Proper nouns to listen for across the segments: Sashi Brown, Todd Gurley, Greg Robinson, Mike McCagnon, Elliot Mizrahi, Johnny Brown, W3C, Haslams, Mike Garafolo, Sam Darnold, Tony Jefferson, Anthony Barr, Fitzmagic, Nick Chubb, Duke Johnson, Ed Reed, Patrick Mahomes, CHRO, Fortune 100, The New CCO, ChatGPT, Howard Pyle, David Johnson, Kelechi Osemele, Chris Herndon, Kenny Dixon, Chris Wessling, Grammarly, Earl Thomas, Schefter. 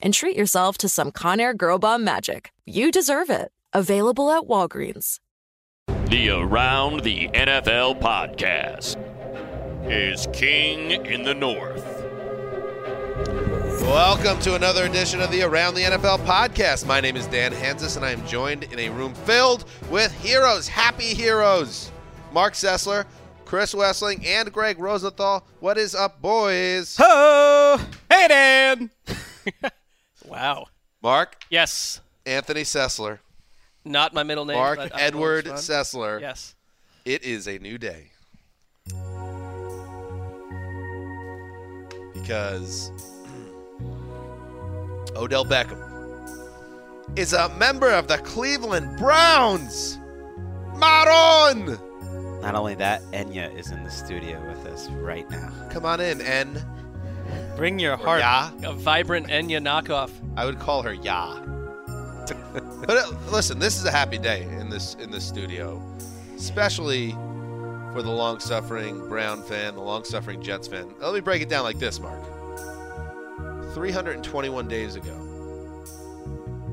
and treat yourself to some Conair Girl Bomb magic. You deserve it. Available at Walgreens. The Around the NFL podcast is King in the North. Welcome to another edition of the Around the NFL podcast. My name is Dan Hansis, and I am joined in a room filled with heroes, happy heroes. Mark Sessler, Chris Wessling, and Greg Rosenthal. What is up, boys? Ho! Hey, Dan! Wow. Mark? Yes. Anthony Sessler. Not my middle name. Mark Edward Sessler. Yes. It is a new day. Because Odell Beckham is a member of the Cleveland Browns. Maroon! Not only that, Enya is in the studio with us right now. Come on in, En. Bring your heart. Ya. A vibrant Enya knockoff. I would call her Ya. But listen, this is a happy day in this studio, especially for the long-suffering Brown fan, the long-suffering Jets fan. Let me break it down like this, Mark. 321 days ago,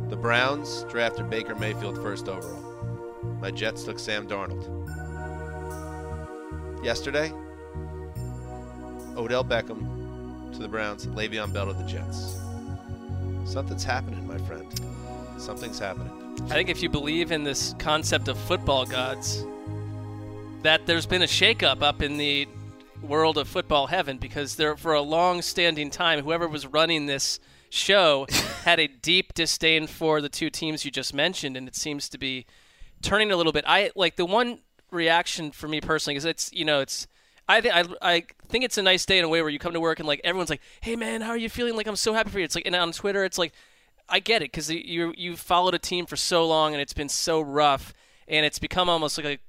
the Browns drafted Baker Mayfield first overall. My Jets took Sam Darnold. Yesterday, Odell Beckham to the Browns, Le'Veon Bell to the Jets. Something's happening, my friend. Something's happening. I think if you believe in this concept of football gods, that there's been a shakeup up in the world of football heaven, because there, for a long-standing time, whoever was running this show had a deep disdain for the two teams you just mentioned, and it seems to be turning a little bit. The one reaction for me personally is I think it's a nice day in a way where you come to work and like everyone's like, hey man, how are you feeling? Like, I'm so happy for you. It's like, and on Twitter it's like, I get it, because you've followed a team for so long and it's been so rough and it's become almost like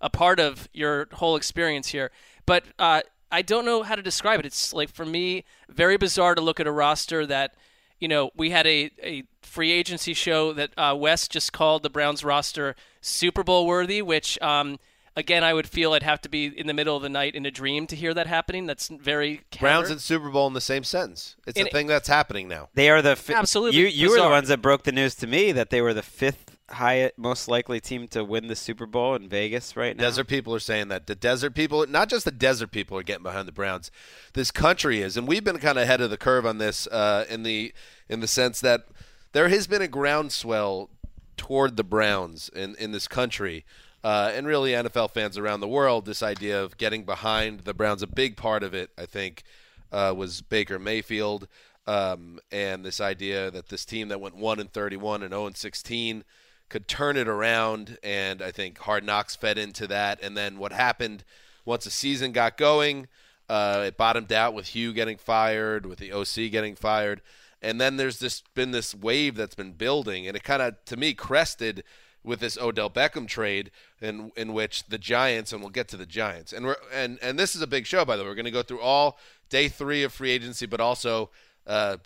a part of your whole experience here. But I don't know how to describe it. It's like, for me, very bizarre to look at a roster that, you know, we had a free agency show that Wes just called the Browns roster Super Bowl worthy, which again, I would feel I'd have to be in the middle of the night in a dream to hear that happening. That's very counter. Browns and Super Bowl in the same sentence. It's a thing that's happening now. They are the absolutely. You were the ones that broke the news to me that they were the fifth highest, most likely team to win the Super Bowl in Vegas right now. Desert people are saying that. The desert people, not just the desert people, are getting behind the Browns. This country is, and we've been kind of ahead of the curve on this in the sense that there has been a groundswell toward the Browns in this country. And really NFL fans around the world, this idea of getting behind the Browns, a big part of it, I think, was Baker Mayfield, and this idea that this team that went 1-31 and 0-16 could turn it around, and I think Hard Knocks fed into that. And then what happened once the season got going, it bottomed out with Hugh getting fired, with the OC getting fired, and then there's been this wave that's been building, and it kind of, to me, crested with this Odell Beckham trade in which the Giants, and we'll get to the Giants, and this is a big show, by the way. We're going to go through all day 3 of free agency, but also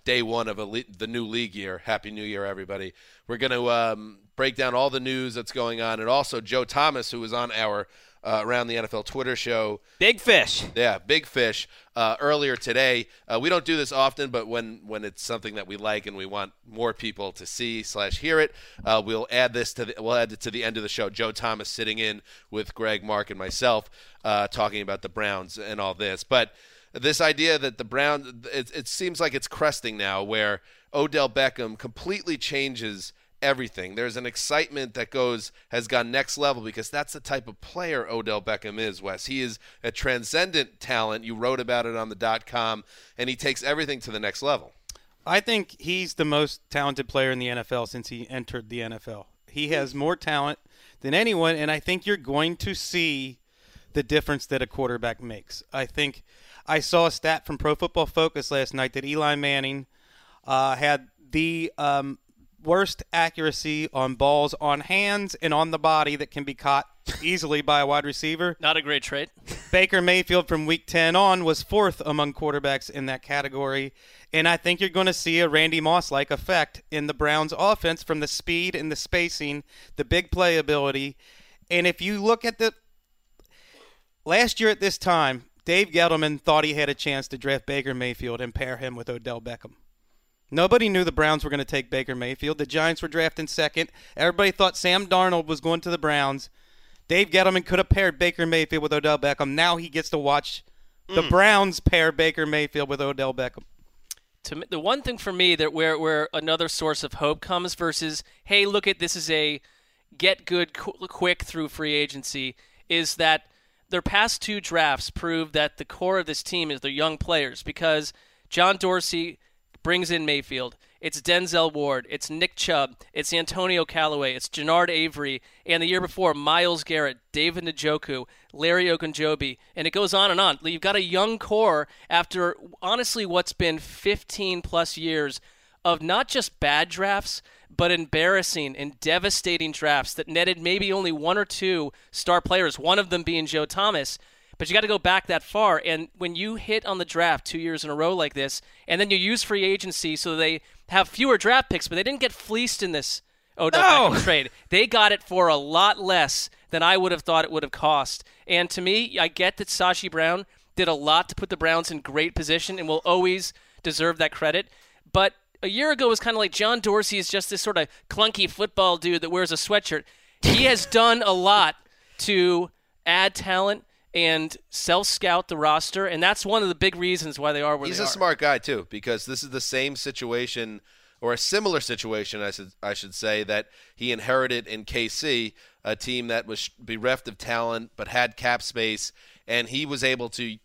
day one of the new league year. Happy New Year, everybody. We're going to break down all the news that's going on, and also Joe Thomas, who was on our Around the NFL Twitter show. Big fish. Yeah, big fish earlier today. We don't do this often, but when it's something that we like and we want more people to see / hear it, we'll add it to the end of the show. Joe Thomas sitting in with Greg, Mark, and myself talking about the Browns and all this. But this idea that the Browns, it seems like it's cresting now, where Odell Beckham completely changes everything. There's an excitement that has gone next level, because that's the type of player Odell Beckham is, Wes. He is a transcendent talent. You wrote about it on .com, and he takes everything to the next level. I think he's the most talented player in the NFL since he entered the NFL. He has more talent than anyone, and I think you're going to see the difference that a quarterback makes. I think I saw a stat from Pro Football Focus last night that Eli Manning had the worst accuracy on balls on hands and on the body that can be caught easily by a wide receiver. Not a great trait. Baker Mayfield from week 10 on was 4th among quarterbacks in that category. And I think you're going to see a Randy Moss-like effect in the Browns offense from the speed and the spacing, the big playability. And if you look at last year at this time, Dave Gettleman thought he had a chance to draft Baker Mayfield and pair him with Odell Beckham. Nobody knew the Browns were going to take Baker Mayfield. The Giants were drafting second. Everybody thought Sam Darnold was going to the Browns. Dave Gettleman could have paired Baker Mayfield with Odell Beckham. Now he gets to watch the Browns pair Baker Mayfield with Odell Beckham. To me, the one thing for me that where another source of hope comes versus, hey, look at this is a get good quick through free agency, is that their past two drafts prove that the core of this team is their young players, because John Dorsey – brings in Mayfield. It's Denzel Ward. It's Nick Chubb. It's Antonio Calloway. It's Jernard Avery. And the year before, Miles Garrett, David Njoku, Larry Ogunjobi. And it goes on and on. You've got a young core after, honestly, what's been 15-plus years of not just bad drafts, but embarrassing and devastating drafts that netted maybe only one or two star players, one of them being Joe Thomas. But you got to go back that far, and when you hit on the draft 2 years in a row like this, and then you use free agency so they have fewer draft picks, but they didn't get fleeced in this Odell Beckham trade. They got it for a lot less than I would have thought it would have cost. And to me, I get that Sashi Brown did a lot to put the Browns in great position and will always deserve that credit. But a year ago, it was kind of like John Dorsey is just this sort of clunky football dude that wears a sweatshirt. He has done a lot to add talent and self-scout the roster, and that's one of the big reasons why they are where they are. He's a smart guy, too, because this is the same situation, or a similar situation, I should say, that he inherited in KC, a team that was bereft of talent but had cap space, and he was able to,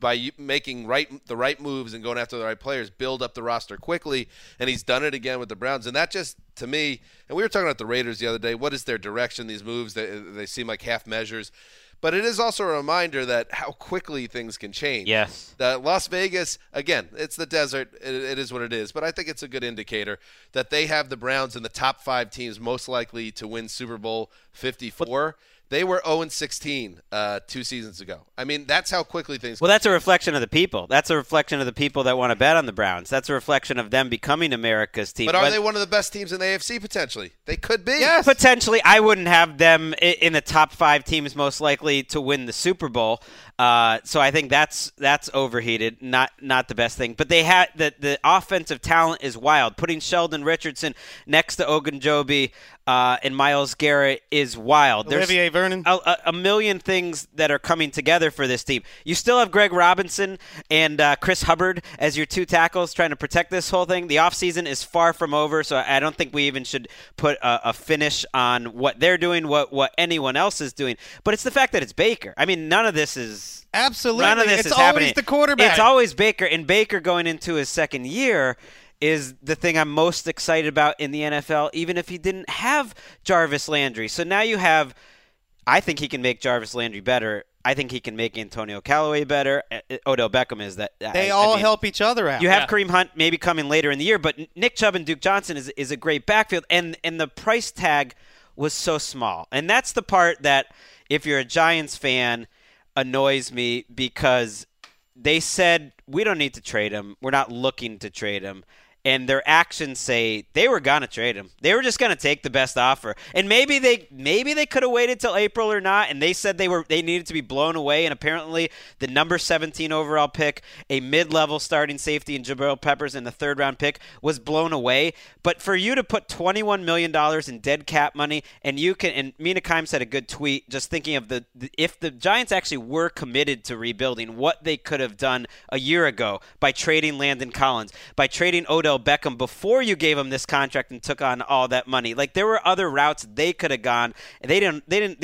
by making the right moves and going after the right players, build up the roster quickly, and he's done it again with the Browns. And that just, to me, and we were talking about the Raiders the other day, what is their direction, these moves? They seem like half measures. But it is also a reminder that how quickly things can change. Yes. Las Vegas, again, it's the desert. It is what it is. But I think it's a good indicator that they have the Browns in the top 5 teams most likely to win Super Bowl 54. They were 0-16 2 seasons ago. I mean, that's how quickly things can change. Well, that's a reflection of the people. That's a reflection of the people that want to bet on the Browns. That's a reflection of them becoming America's team. But are they one of the best teams in the AFC potentially? They could be. Yes. Potentially. I wouldn't have them in the top 5 teams most likely to win the Super Bowl. So I think that's overheated, not the best thing. But they had the offensive talent is wild. Putting Sheldon Richardson next to Ogunjobi and Miles Garrett is wild. Olivier Vernon. A million things that are coming together for this team. You still have Greg Robinson and Chris Hubbard as your two tackles trying to protect this whole thing. The offseason is far from over, so I don't think we even should put a finish on what they're doing, what anyone else is doing. But it's the fact that it's Baker. I mean, none of this is. Absolutely. None of this is happening. It's always the quarterback. It's always Baker, and Baker going into his second year is the thing I'm most excited about in the NFL, even if he didn't have Jarvis Landry. So now you have – I think he can make Jarvis Landry better. I think he can make Antonio Calloway better. Odell Beckham is that. They all help each other out. You have Kareem Hunt maybe coming later in the year, but Nick Chubb and Duke Johnson is a great backfield, and the price tag was so small. And that's the part that if you're a Giants fan – annoys me, because they said we don't need to trade him. We're not looking to trade him. And their actions say they were going to trade him. They were just going to take the best offer. And maybe they could have waited till April or not, and they said they needed to be blown away, and apparently the number 17 overall pick, a mid-level starting safety in Jabril Peppers in the third-round pick, was blown away. But for you to put $21 million in dead cap money, and you can, and Mina Kimes had a good tweet just thinking of if the Giants actually were committed to rebuilding, what they could have done a year ago by trading Landon Collins, by trading Odell Beckham before you gave him this contract and took on all that money. Like, there were other routes they could have gone. They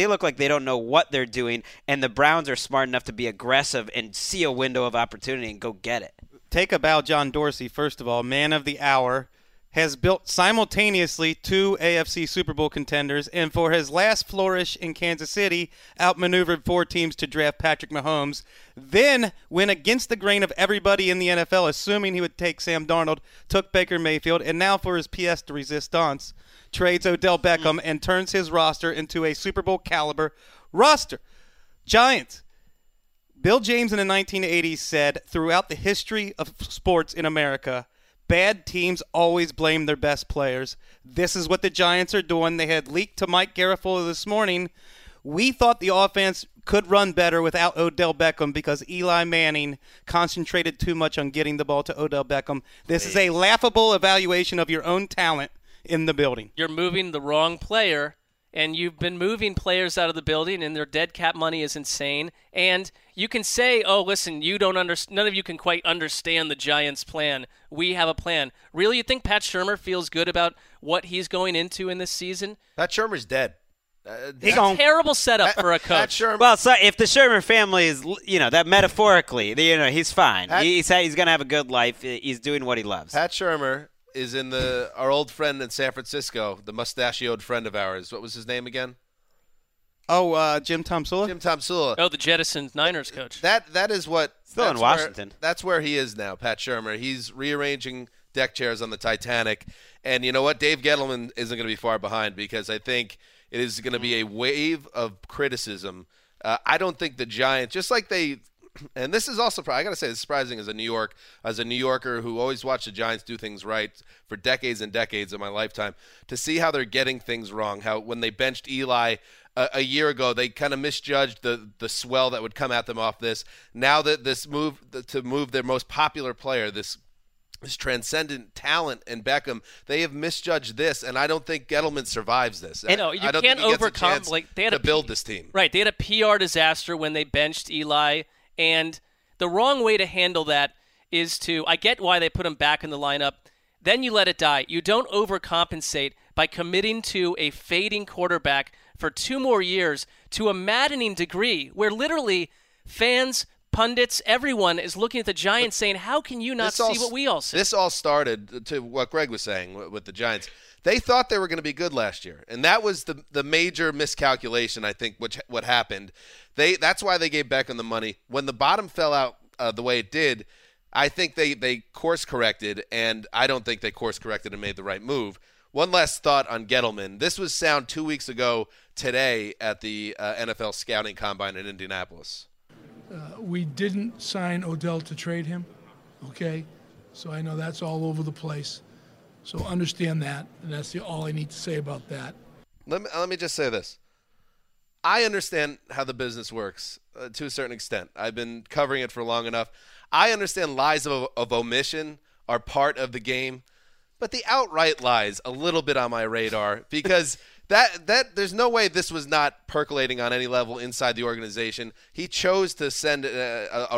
look like they don't know what they're doing, and the Browns are smart enough to be aggressive and see a window of opportunity and go get it. Take a bow, John Dorsey, first of all, man of the hour, has built simultaneously two AFC Super Bowl contenders, and for his last flourish in Kansas City, outmaneuvered four teams to draft Patrick Mahomes, then went against the grain of everybody in the NFL, assuming he would take Sam Darnold, took Baker Mayfield, and now for his pièce de résistance, trades Odell Beckham and turns his roster into a Super Bowl caliber roster. Giants. Bill James in the 1980s said, throughout the history of sports in America, bad teams always blame their best players. This is what the Giants are doing. They had leaked to Mike Garafolo this morning. We thought the offense could run better without Odell Beckham because Eli Manning concentrated too much on getting the ball to Odell Beckham. This is a laughable evaluation of your own talent in the building. You're moving the wrong player, and you've been moving players out of the building, and their dead cap money is insane. And you can say, oh, listen, you don't none of you can quite understand the Giants' plan. We have a plan. Really, you think Pat Shurmur feels good about what he's going into in this season? Pat Shurmur's dead. He's a terrible setup for a coach. Well, so if the Shurmur family is, that metaphorically, he's fine. He's going to have a good life. He's doing what he loves. Pat Shurmur is in our old friend in San Francisco, the mustachioed friend of ours. What was his name again? Oh, Jim Tomsula? Jim Tomsula. Oh, the Jettisons Niners coach. That is what – still in Washington. That's where he is now, Pat Shurmur. He's rearranging deck chairs on the Titanic. And you know what? Dave Gettleman isn't going to be far behind because I think it is going to be a wave of criticism. I don't think the Giants – just like they – and this is also – I got to say it's surprising as a New Yorker who always watched the Giants do things right for decades and decades of my lifetime, to see how they're getting things wrong, how when they benched Eli – a year ago, they kind of misjudged the swell that would come at them off this. Now that this move to move their most popular player, this transcendent talent in Beckham, they have misjudged this, and I don't think Gettleman survives this. I don't think he gets a chance to build this team. Right, they had a PR disaster when they benched Eli, and the wrong way to handle that is I get why they put him back in the lineup. Then you let it die. You don't overcompensate by committing to a fading quarterback for 2 more years to a maddening degree where literally fans, pundits, everyone is looking at the Giants saying, how can you not see what we all see? This all started to what Greg was saying with the Giants. They thought they were going to be good last year, and that was the major miscalculation, I think, which what happened. That's why they gave Beckham the money. When the bottom fell out the way it did, I think they course-corrected, and I don't think they course-corrected and made the right move. One last thought on Gettleman. This was sound 2 weeks ago today at the NFL Scouting Combine in Indianapolis. We didn't sign Odell to trade him, okay? So I know that's all over the place. So understand that, and that's all I need to say about that. Let me just say this. I understand how the business works to a certain extent. I've been covering it for long enough. I understand lies of omission are part of the game. But the outright lies a little bit on my radar because that there's no way this was not percolating on any level inside the organization. He chose to send a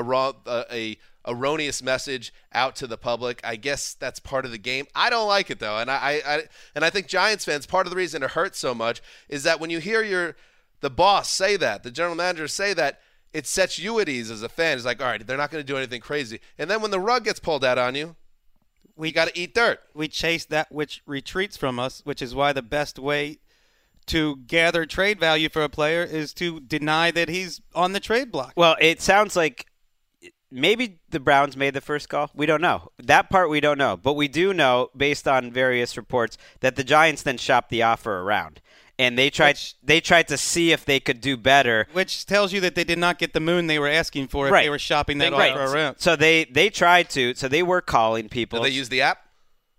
erroneous message out to the public. I guess that's part of the game. I don't like it though, and I think Giants fans, part of the reason it hurts so much is that when you hear the boss say that, the general manager say that, it sets you at ease as a fan. It's like, all right, they're not going to do anything crazy, and then when the rug gets pulled out on you. We got to eat dirt. We chase that which retreats from us, which is why the best way to gather trade value for a player is to deny that he's on the trade block. Well, it sounds like maybe the Browns made the first call. We don't know. That part we don't know. But we do know, based on various reports, that the Giants then shopped the offer around. and they tried to see if they could do better. Which tells you that they did not get the moon they were asking for if they were shopping that offer around. So they tried to. So they were calling people. Did they use the app?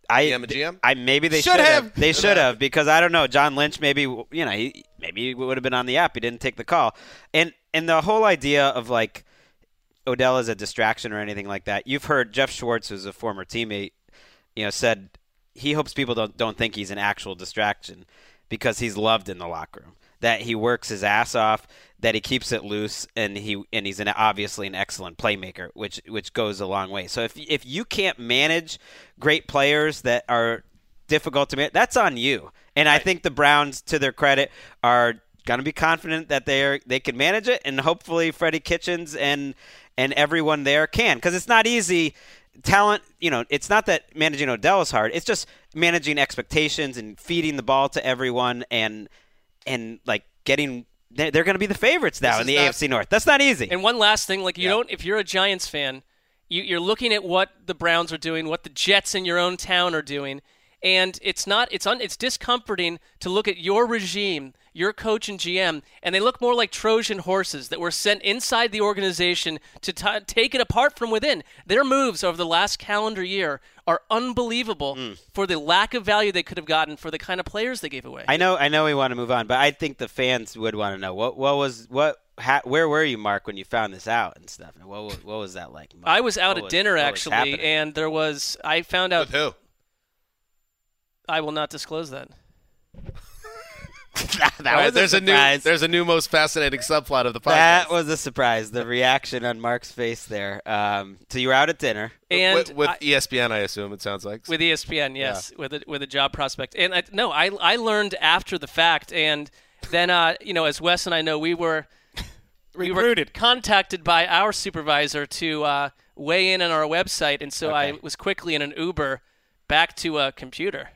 Maybe they should have. They should have, because I don't know. John Lynch maybe he would have been on the app. He didn't take the call. And the whole idea of like Odell is a distraction or anything like that. You've heard Jeff Schwartz, who's a former teammate, said he hopes people don't think he's an actual distraction because he's loved in the locker room. That he works his ass off, that he keeps it loose, and he's obviously an excellent playmaker, which goes a long way. So if you can't manage great players that are difficult to manage, that's on you. And I think the Browns, to their credit, are going to be confident that they can manage it, and hopefully Freddie Kitchens and everyone there can, because it's not easy. Talent, it's not that managing Odell is hard. It's just managing expectations and feeding the ball to everyone and like getting – they're going to be the favorites now in the AFC North. That's not easy. And one last thing, like you don't – if you're a Giants fan, you're looking at what the Browns are doing, what the Jets in your own town are doing, and it's discomforting to look at your regime, your coach and GM, and they look more like Trojan horses that were sent inside the organization to take it apart from within. Their moves over the last calendar year are unbelievable for the lack of value they could have gotten for the kind of players they gave away. I know we want to move on, but I think the fans would want to know where were you, Mark, when you found this out and stuff? And what was that like, Mark? I was out at dinner actually, and I found out. With who? I will not disclose that. There's a new most fascinating subplot of the podcast. That was a surprise. The reaction on Mark's face there. So you were out at dinner and with ESPN, I assume it sounds like. With ESPN, yes, yeah. with a job prospect. And I learned after the fact, and then as Wes and I know, we were contacted by our supervisor to weigh in on our website, and so I was quickly in an Uber back to a computer.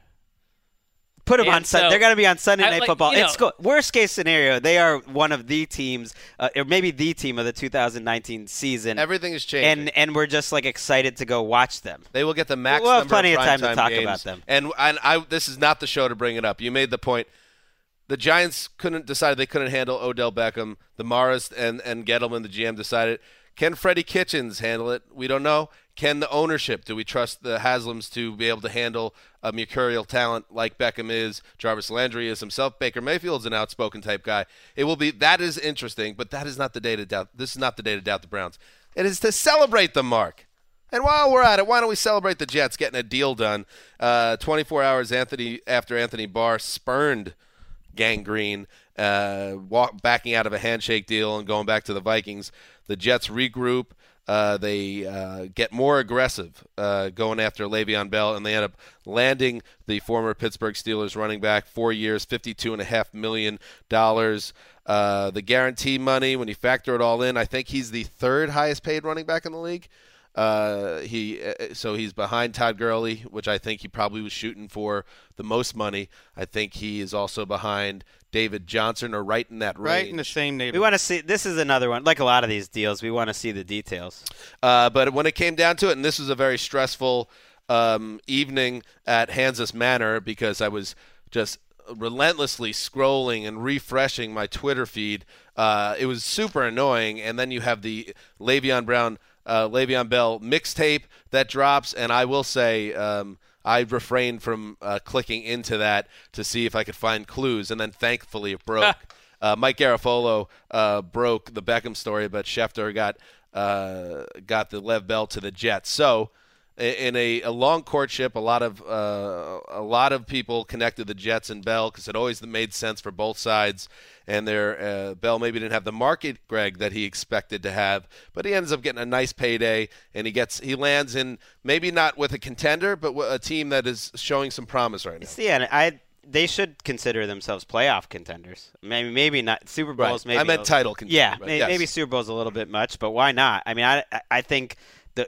Put them on Sunday. They're going to be on Sunday Night Football. Worst case scenario, they are one of the teams, or maybe the team of the 2019 season. Everything is changing, and we're just like excited to go watch them. They will get the max. We'll have plenty of time to talk about them. And this is not the show to bring it up. You made the point. The Giants decided they couldn't handle Odell Beckham. The Morris and Gettleman, the GM, decided. Can Freddie Kitchens handle it? We don't know. Can the ownership? Do we trust the Haslams to be able to handle a mercurial talent like Beckham is? Jarvis Landry is himself. Baker Mayfield's an outspoken type guy. It will be. That is interesting, but that is not the day to doubt. This is not the day to doubt the Browns. It is to celebrate them, Mark. And while we're at it, why don't we celebrate the Jets getting a deal done? 24 hours after Anthony Barr spurned Gangrene, backing out of a handshake deal and going back to the Vikings. The Jets regroup. They get more aggressive going after Le'Veon Bell, and they end up landing the former Pittsburgh Steelers running back, 4 years, $52.5 million. The guarantee money, when you factor it all in, I think he's the third highest paid running back in the league. So he's behind Todd Gurley, which I think he probably was shooting for the most money. I think he is also behind David Johnson, or right in that range. Right in the same neighborhood. We want to see – this is another one. Like a lot of these deals, we want to see the details. But when it came down to it, and this was a very stressful evening at Hansas Manor, because I was just relentlessly scrolling and refreshing my Twitter feed. It was super annoying. And then you have the Le'Veon Bell mixtape that drops, and I will say I refrained from clicking into that to see if I could find clues, and then thankfully it broke. Mike Garafolo broke the Beckham story, but Schefter got the Lev Bell to the Jets. So in a long courtship, a lot of people connected the Jets and Bell because it always made sense for both sides. And Bell maybe didn't have the market, Greg, that he expected to have, but he ends up getting a nice payday, and he lands in maybe not with a contender, but a team that is showing some promise right now. They should consider themselves playoff contenders. Maybe not Super Bowls. Right. Maybe I meant title contenders. Yeah, right? Maybe Super Bowl's a little bit much, but why not? I mean, I think.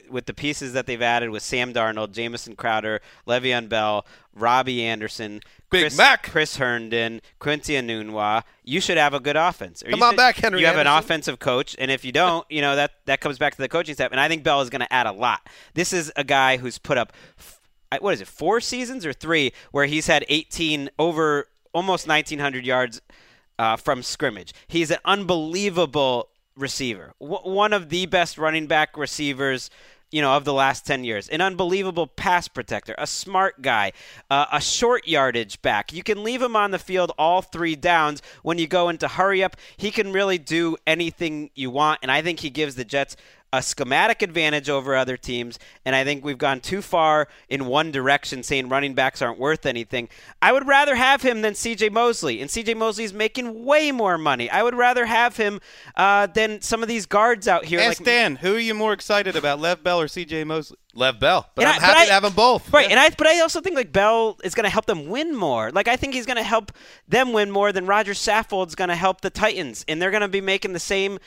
With the pieces that they've added with Sam Darnold, Jamison Crowder, Le'Veon Bell, Robbie Anderson, Chris Herndon, Quincy Enunwa, you should have a good offense. Henry. You have an offensive coach, and if you don't, that comes back to the coaching staff. And I think Bell is going to add a lot. This is a guy who's put up, 4 seasons or 3, where he's had 18 over almost 1,900 yards from scrimmage. He's an unbelievable receiver, one of the best running back receivers, you know, of the last 10 years, an unbelievable pass protector, a smart guy, a short yardage back. You can leave him on the field all three downs. When you go into hurry up, he can really do anything you want, and I think he gives the Jets a schematic advantage over other teams, and I think we've gone too far in one direction saying running backs aren't worth anything. I would rather have him than C.J. Mosley, and C.J. Mosley's making way more money. I would rather have him than some of these guards out here. Ask Dan, who are you more excited about, Lev Bell or C.J. Mosley? Lev Bell, but I'm happy to have them both. Right, yeah. But I also think like Bell is going to help them win more. Like I think he's going to help them win more than Roger Saffold's going to help the Titans, and they're going to be making the same,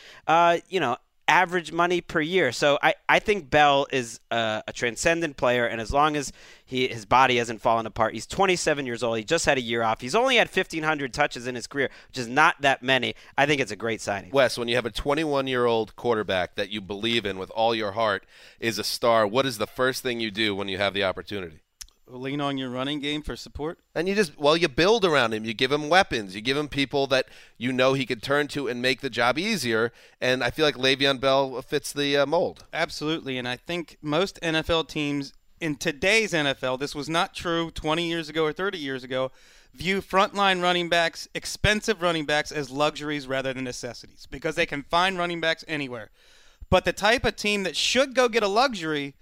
average money per year. So I think Bell is a transcendent player, and as long as his body hasn't fallen apart, he's 27 years old. He just had a year off. He's only had 1,500 touches in his career, which is not that many. I think it's a great signing. Wes, when you have a 21-year-old quarterback that you believe in with all your heart is a star, what is the first thing you do when you have the opportunity? Lean on your running game for support. And you just, you build around him. You give him weapons. You give him people that you know he could turn to and make the job easier. And I feel like Le'Veon Bell fits the mold. Absolutely. And I think most NFL teams in today's NFL, this was not true 20 years ago or 30 years ago, view frontline running backs, expensive running backs, as luxuries rather than necessities because they can find running backs anywhere. But the type of team that should go get a luxury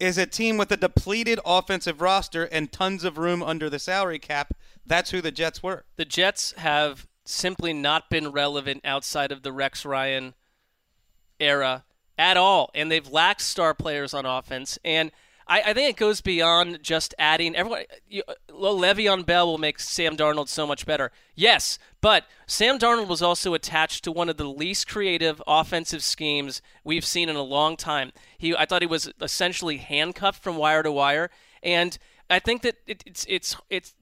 is a team with a depleted offensive roster and tons of room under the salary cap. That's who the Jets were. The Jets have simply not been relevant outside of the Rex Ryan era at all, and they've lacked star players on offense. And I think it goes beyond just adding everyone. Le'Veon Bell will make Sam Darnold so much better. Yes, but Sam Darnold was also attached to one of the least creative offensive schemes we've seen in a long time. I thought he was essentially handcuffed from wire to wire, and I think that it's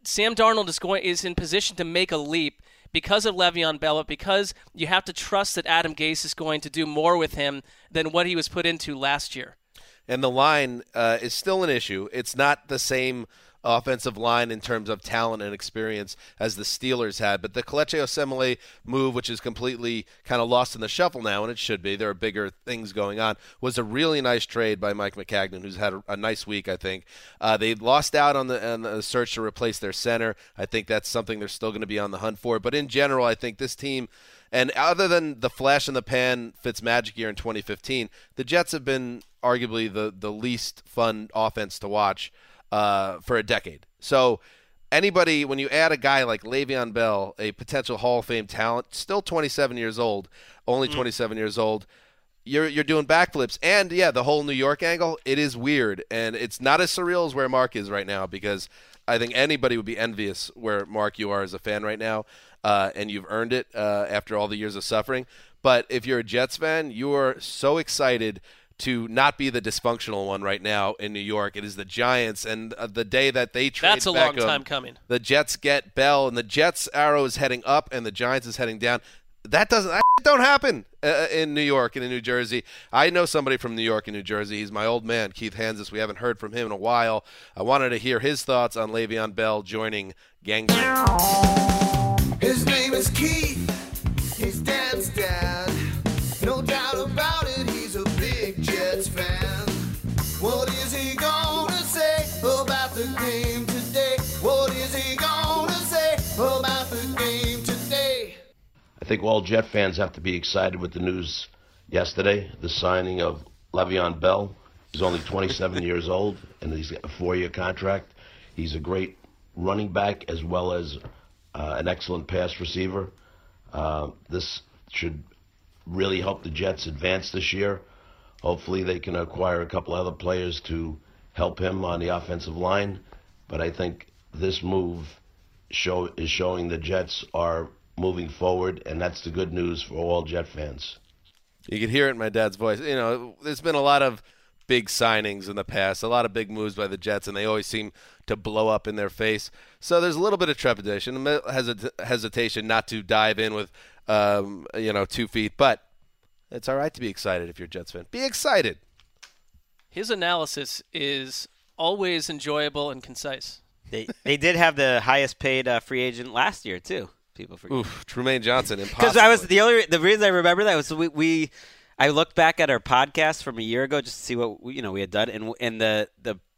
Sam Darnold is in position to make a leap because of Le'Veon Bell, because you have to trust that Adam Gase is going to do more with him than what he was put into last year. And the line is still an issue. It's not the same offensive line in terms of talent and experience as the Steelers had. But the Kelechi Osemele move, which is completely kind of lost in the shuffle now, and it should be. There are bigger things going on. Was a really nice trade by Mike McCagnon, who's had a nice week, I think. They lost out on the search to replace their center. I think that's something they're still going to be on the hunt for. But in general, I think this team – and other than the flash-in-the-pan Fitzmagic year in 2015, the Jets have been arguably the least fun offense to watch for a decade. So anybody, when you add a guy like Le'Veon Bell, a potential Hall of Fame talent, still 27 years old, only 27 years old, you're doing backflips. And, yeah, the whole New York angle, it is weird. And it's not as surreal as where Mark is right now because I think anybody would be envious where, Mark, you are as a fan right now. And you've earned it after all the years of suffering. But if you're a Jets fan, you are so excited to not be the dysfunctional one right now in New York. It is the Giants, and the day that they trade Beckham. That's a long time coming. The Jets get Bell, and the Jets' arrow is heading up, and the Giants is heading down. That don't happen in New York and in New Jersey. I know somebody from New York and New Jersey. He's my old man, Keith Hansis. We haven't heard from him in a while. I wanted to hear his thoughts on Le'Veon Bell joining Gang. His name is Keith, he's Dan's dad, no doubt about it, he's a big Jets fan. What is he gonna say about the game today? What is he gonna say about the game today? I think all Jet fans have to be excited with the news yesterday, the signing of Le'Veon Bell. He's only 27 years old, and he's got a 4-year contract. He's a great running back as well as an excellent pass receiver. This should really help the Jets advance this year. Hopefully they can acquire a couple other players to help him on the offensive line. But I think this move is showing the Jets are moving forward, and that's the good news for all Jet fans. You can hear it in my dad's voice. You know, there's been a lot of big signings in the past, a lot of big moves by the Jets, and they always seem to blow up in their face. So there's a little bit of trepidation, hesitation not to dive in with, 2 feet. But it's all right to be excited if you're a Jets fan. Be excited. His analysis is always enjoyable and concise. They did have the highest paid free agent last year too. People forget. Oof, Tremaine Johnson, impossible. Because I was the reason I remember that was I looked back at our podcast from a year ago just to see what we had done, and the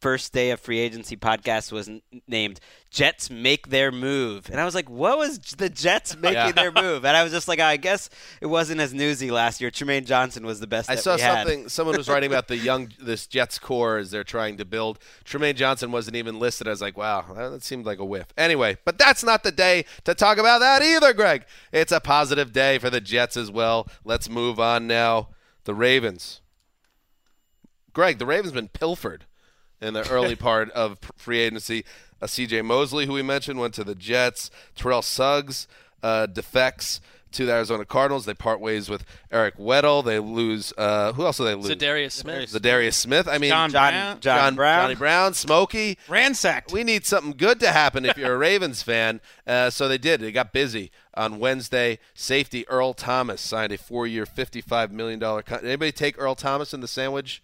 first day of free agency podcast was named Jets Make Their Move, and I was like, what was the Jets making their move? And I was just like, I guess it wasn't as newsy last year. Tremaine Johnson was the best. I saw something someone was writing about this Jets core as they're trying to build. Tremaine Johnson wasn't even listed. I was like, wow, that seemed like a whiff. Anyway, but that's not the day to talk about that either, Greg. It's a positive day for the Jets as well. Let's move on now. The Ravens. Greg, the Ravens been pilfered in the early part of free agency. C.J. Mosley, who we mentioned, went to the Jets. Terrell Suggs defects to the Arizona Cardinals. They part ways with Eric Weddle. They lose who else do they lose? Zadarius Smith. I mean, John Brown. Johnny Brown, Smokey. Ransacked. We need something good to happen if you're a Ravens fan. So they did. They got busy. On Wednesday, safety Earl Thomas signed a 4-year, $55 million contract. Anybody take Earl Thomas in the sandwich?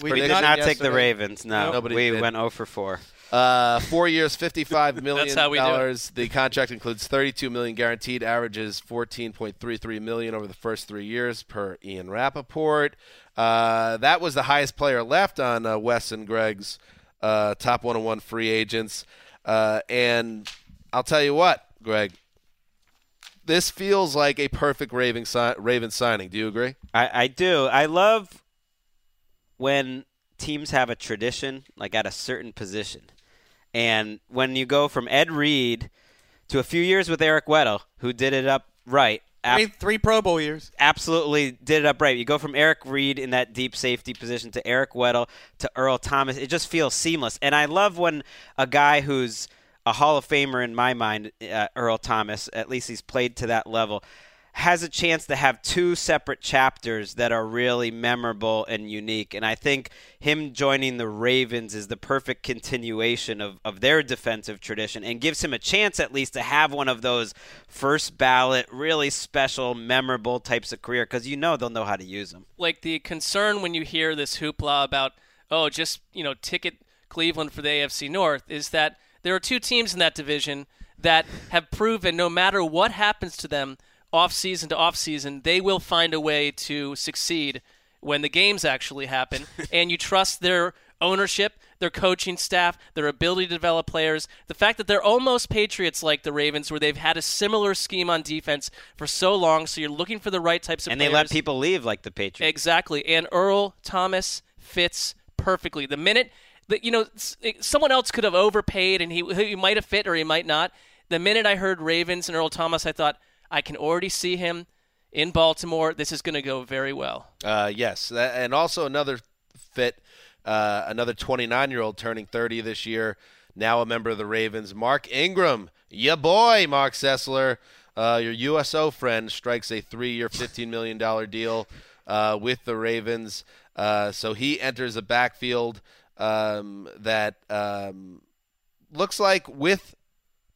We did not take the Ravens, no. Nobody did. Went 0 for 4. 4 years, $55 million. That's how we do. The contract includes $32 million guaranteed, averages $14.33 million over the first 3 years per Ian Rappaport. That was the highest player left on Wes and Greg's top 101 free agents. And I'll tell you what, Greg. This feels like a perfect Ravens signing. Do you agree? I do. I love when teams have a tradition, like at a certain position. And when you go from Ed Reed to a few years with Eric Weddle, who did it up right. Three Pro Bowl years. Absolutely did it up right. You go from Eric Reed in that deep safety position to Eric Weddle to Earl Thomas. It just feels seamless. And I love when a guy who's a Hall of Famer in my mind, Earl Thomas, at least he's played to that level, has a chance to have two separate chapters that are really memorable and unique. And I think him joining the Ravens is the perfect continuation of their defensive tradition and gives him a chance at least to have one of those first ballot, really special, memorable types of career because they'll know how to use them. Like the concern when you hear this hoopla about, ticket Cleveland for the AFC North is that there are two teams in that division that have proven no matter what happens to them offseason to offseason, they will find a way to succeed when the games actually happen. And you trust their ownership, their coaching staff, their ability to develop players. The fact that they're almost Patriots like the Ravens where they've had a similar scheme on defense for so long, so you're looking for the right types of players. And they let people leave like the Patriots. Exactly. And Earl Thomas fits perfectly. The minute someone else could have overpaid, and he might have fit or he might not. The minute I heard Ravens and Earl Thomas, I thought, I can already see him in Baltimore. This is going to go very well. Yes, and also another fit, another 29-year-old turning 30 this year, now a member of the Ravens, Mark Ingram. Ya boy, Mark Sessler, your USO friend, strikes a 3-year, $15 million deal with the Ravens. So he enters the backfield. That looks like with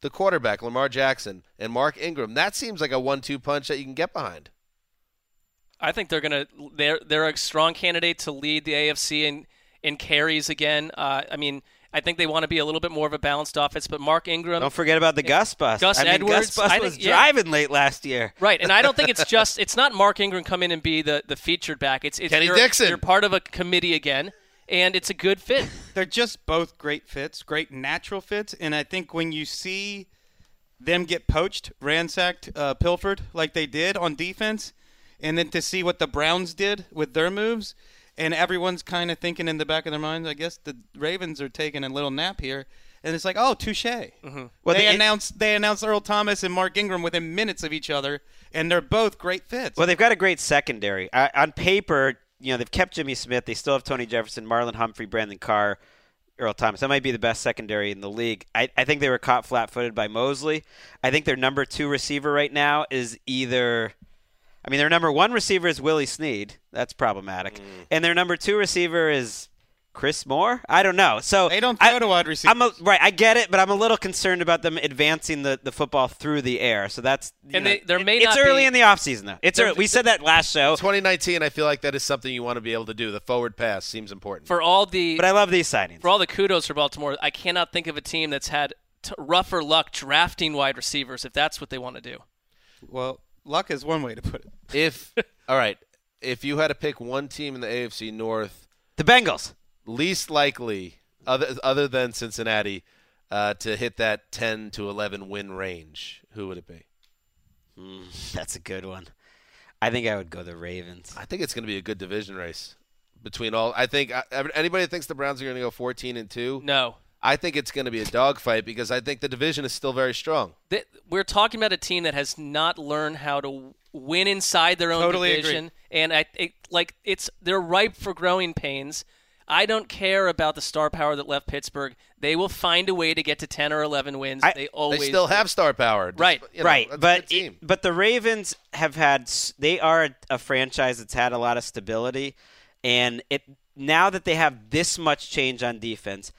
the quarterback, Lamar Jackson, and Mark Ingram. That seems like a 1-2 punch that you can get behind. I think they're a strong candidate to lead the AFC in carries again. I think they want to be a little bit more of a balanced offense, but Mark Ingram. Don't forget about Gus Edwards. Gus Bus was driving late last year. Right, and I don't think it's just – it's not Mark Ingram come in and be the featured back. It's Kenny Dixon. You're part of a committee again. And it's a good fit. They're just both great fits, great natural fits. And I think when you see them get poached, ransacked, pilfered like they did on defense, and then to see what the Browns did with their moves, and everyone's kind of thinking in the back of their minds, I guess the Ravens are taking a little nap here. And it's like, oh, touche. Mm-hmm. Well, they announced Earl Thomas and Mark Ingram within minutes of each other, and they're both great fits. Well, they've got a great secondary. On paper, they've kept Jimmy Smith. They still have Tony Jefferson, Marlon Humphrey, Brandon Carr, Earl Thomas. That might be the best secondary in the league. I think they were caught flat-footed by Mosley. I think their number two receiver right now is their number one receiver is Willie Snead. That's problematic. And their number two receiver is Chris Moore? I don't know. So they don't throw to wide receivers. Right, I get it, but I'm a little concerned about them advancing the football through the air. So that's it's early in the offseason, though. It's early. We said that last show. 2019, I feel like that is something you want to be able to do. The forward pass seems important. But I love these signings. For all the kudos for Baltimore, I cannot think of a team that's had rougher luck drafting wide receivers if that's what they want to do. Well, luck is one way to put it. All right, if you had to pick one team in the AFC North. The Bengals. Least likely, other than Cincinnati, to hit that 10 to 11 win range, who would it be? That's a good one. I think I would go the Ravens. I think it's going to be a good division race between all. I think anybody that thinks the Browns are going to go 14-2. No. I think it's going to be a dogfight because I think the division is still very strong. We're talking about a team that has not learned how to win inside their own division, and they're ripe for growing pains. I don't care about the star power that left Pittsburgh. They will find a way to get to 10 or 11 wins. They still have star power. But the Ravens they are a franchise that's had a lot of stability. And now that they have this much change on defense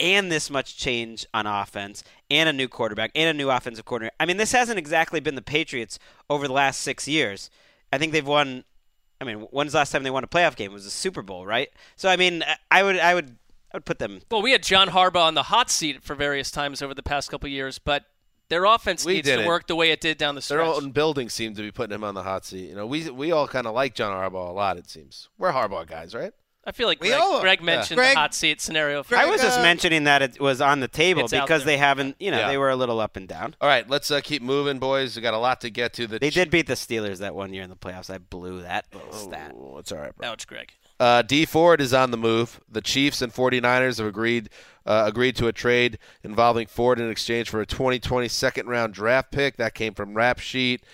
and this much change on offense and a new quarterback and a new offensive coordinator, I mean, this hasn't exactly been the Patriots over the last 6 years. I think they've won – I mean, when's the last time they won a playoff game? It was the Super Bowl, right? So, I mean, I would put them. Well, we had John Harbaugh on the hot seat for various times over the past couple of years, but their offense needs to work the way it did down the stretch. Their own building seemed to be putting him on the hot seat. You know, we all kind of like John Harbaugh a lot. It seems we're Harbaugh guys, right? I feel like Greg mentioned the hot seat scenario. I was just mentioning that it was on the table because they haven't, they were a little up and down. All right, let's keep moving, boys. We got a lot to get to. They did beat the Steelers that one year in the playoffs. I blew that stat. Oh, it's all right, bro. Ouch, Greg. D. Ford is on the move. The Chiefs and 49ers have agreed to a trade involving Ford in exchange for a 2020 second-round draft pick. That came from Rap Sheet.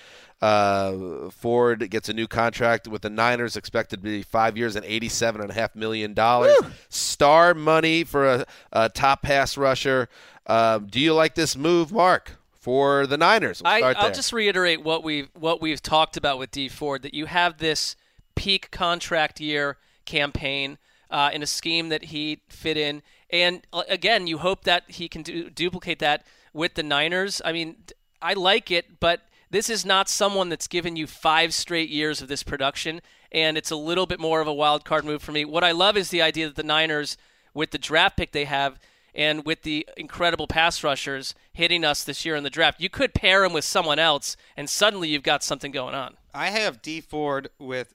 Ford gets a new contract with the Niners, expected to be 5 years and $87.5 million. Woo! Star money for a top pass rusher. Do you like this move, Mark, for the Niners? I'll just reiterate what we've talked about with D. Ford, that you have this peak contract year campaign in a scheme that he fit in. And, again, you hope that he can duplicate that with the Niners. I mean, I like it, but – this is not someone that's given you 5 straight years of this production, and it's a little bit more of a wild card move for me. What I love is the idea that the Niners, with the draft pick they have and with the incredible pass rushers hitting us this year in the draft, you could pair him with someone else, and suddenly you've got something going on. I have D. Ford with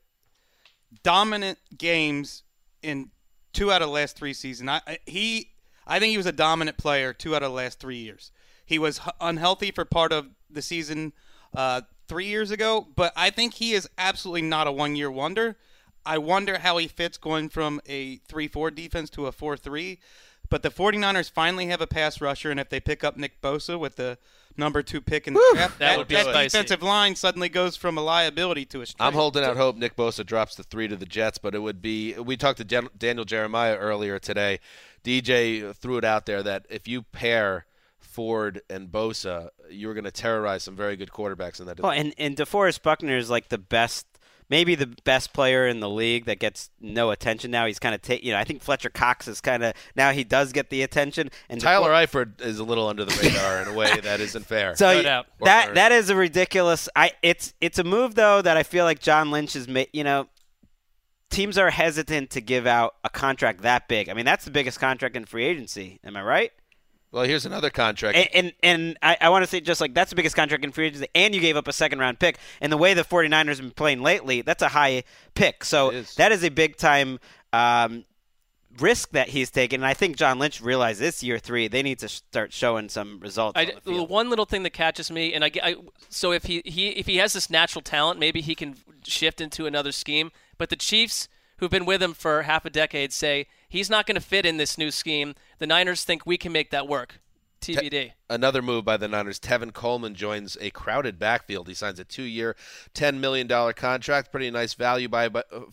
dominant games in 2 out of the last 3 seasons. I think he was a dominant player 2 out of the last 3 years. He was unhealthy for part of the season 3 years ago, but I think he is absolutely not a one-year wonder. I wonder how he fits going from a 3-4 defense to a 4-3, but the 49ers finally have a pass rusher, and if they pick up Nick Bosa with the number 2 pick in the draft, that defensive line suddenly goes from a liability to a strength. I'm holding out hope Nick Bosa drops the 3 to the Jets, but it would be – we talked to Daniel Jeremiah earlier today. DJ threw it out there that if you pair – Ford and Bosa, you're going to terrorize some very good quarterbacks in that division. Oh, and DeForest Buckner is like the best, maybe the best player in the league that gets no attention now. He's kind of I think Fletcher Cox is kind of now he does get the attention. And Tyler Eifert is a little under the radar in a way that isn't fair. So no doubt. That is a ridiculous. It's a move though that I feel like John Lynch has made. Teams are hesitant to give out a contract that big. I mean, that's the biggest contract in free agency. Am I right? Well, here's another contract. And I want to say just like that's the biggest contract in free agency, and you gave up a second-round pick. And the way the 49ers have been playing lately, that's a high pick. So that is a big-time risk that he's taken. And I think John Lynch realized this year 3 they need to start showing some results. One little thing that catches me, and so if he has this natural talent, maybe he can shift into another scheme. But the Chiefs, who've been with him for half a decade, say he's not going to fit in this new scheme. The Niners think we can make that work. TBD. Another move by the Niners. Tevin Coleman joins a crowded backfield. He signs a 2-year, $10 million contract. Pretty nice value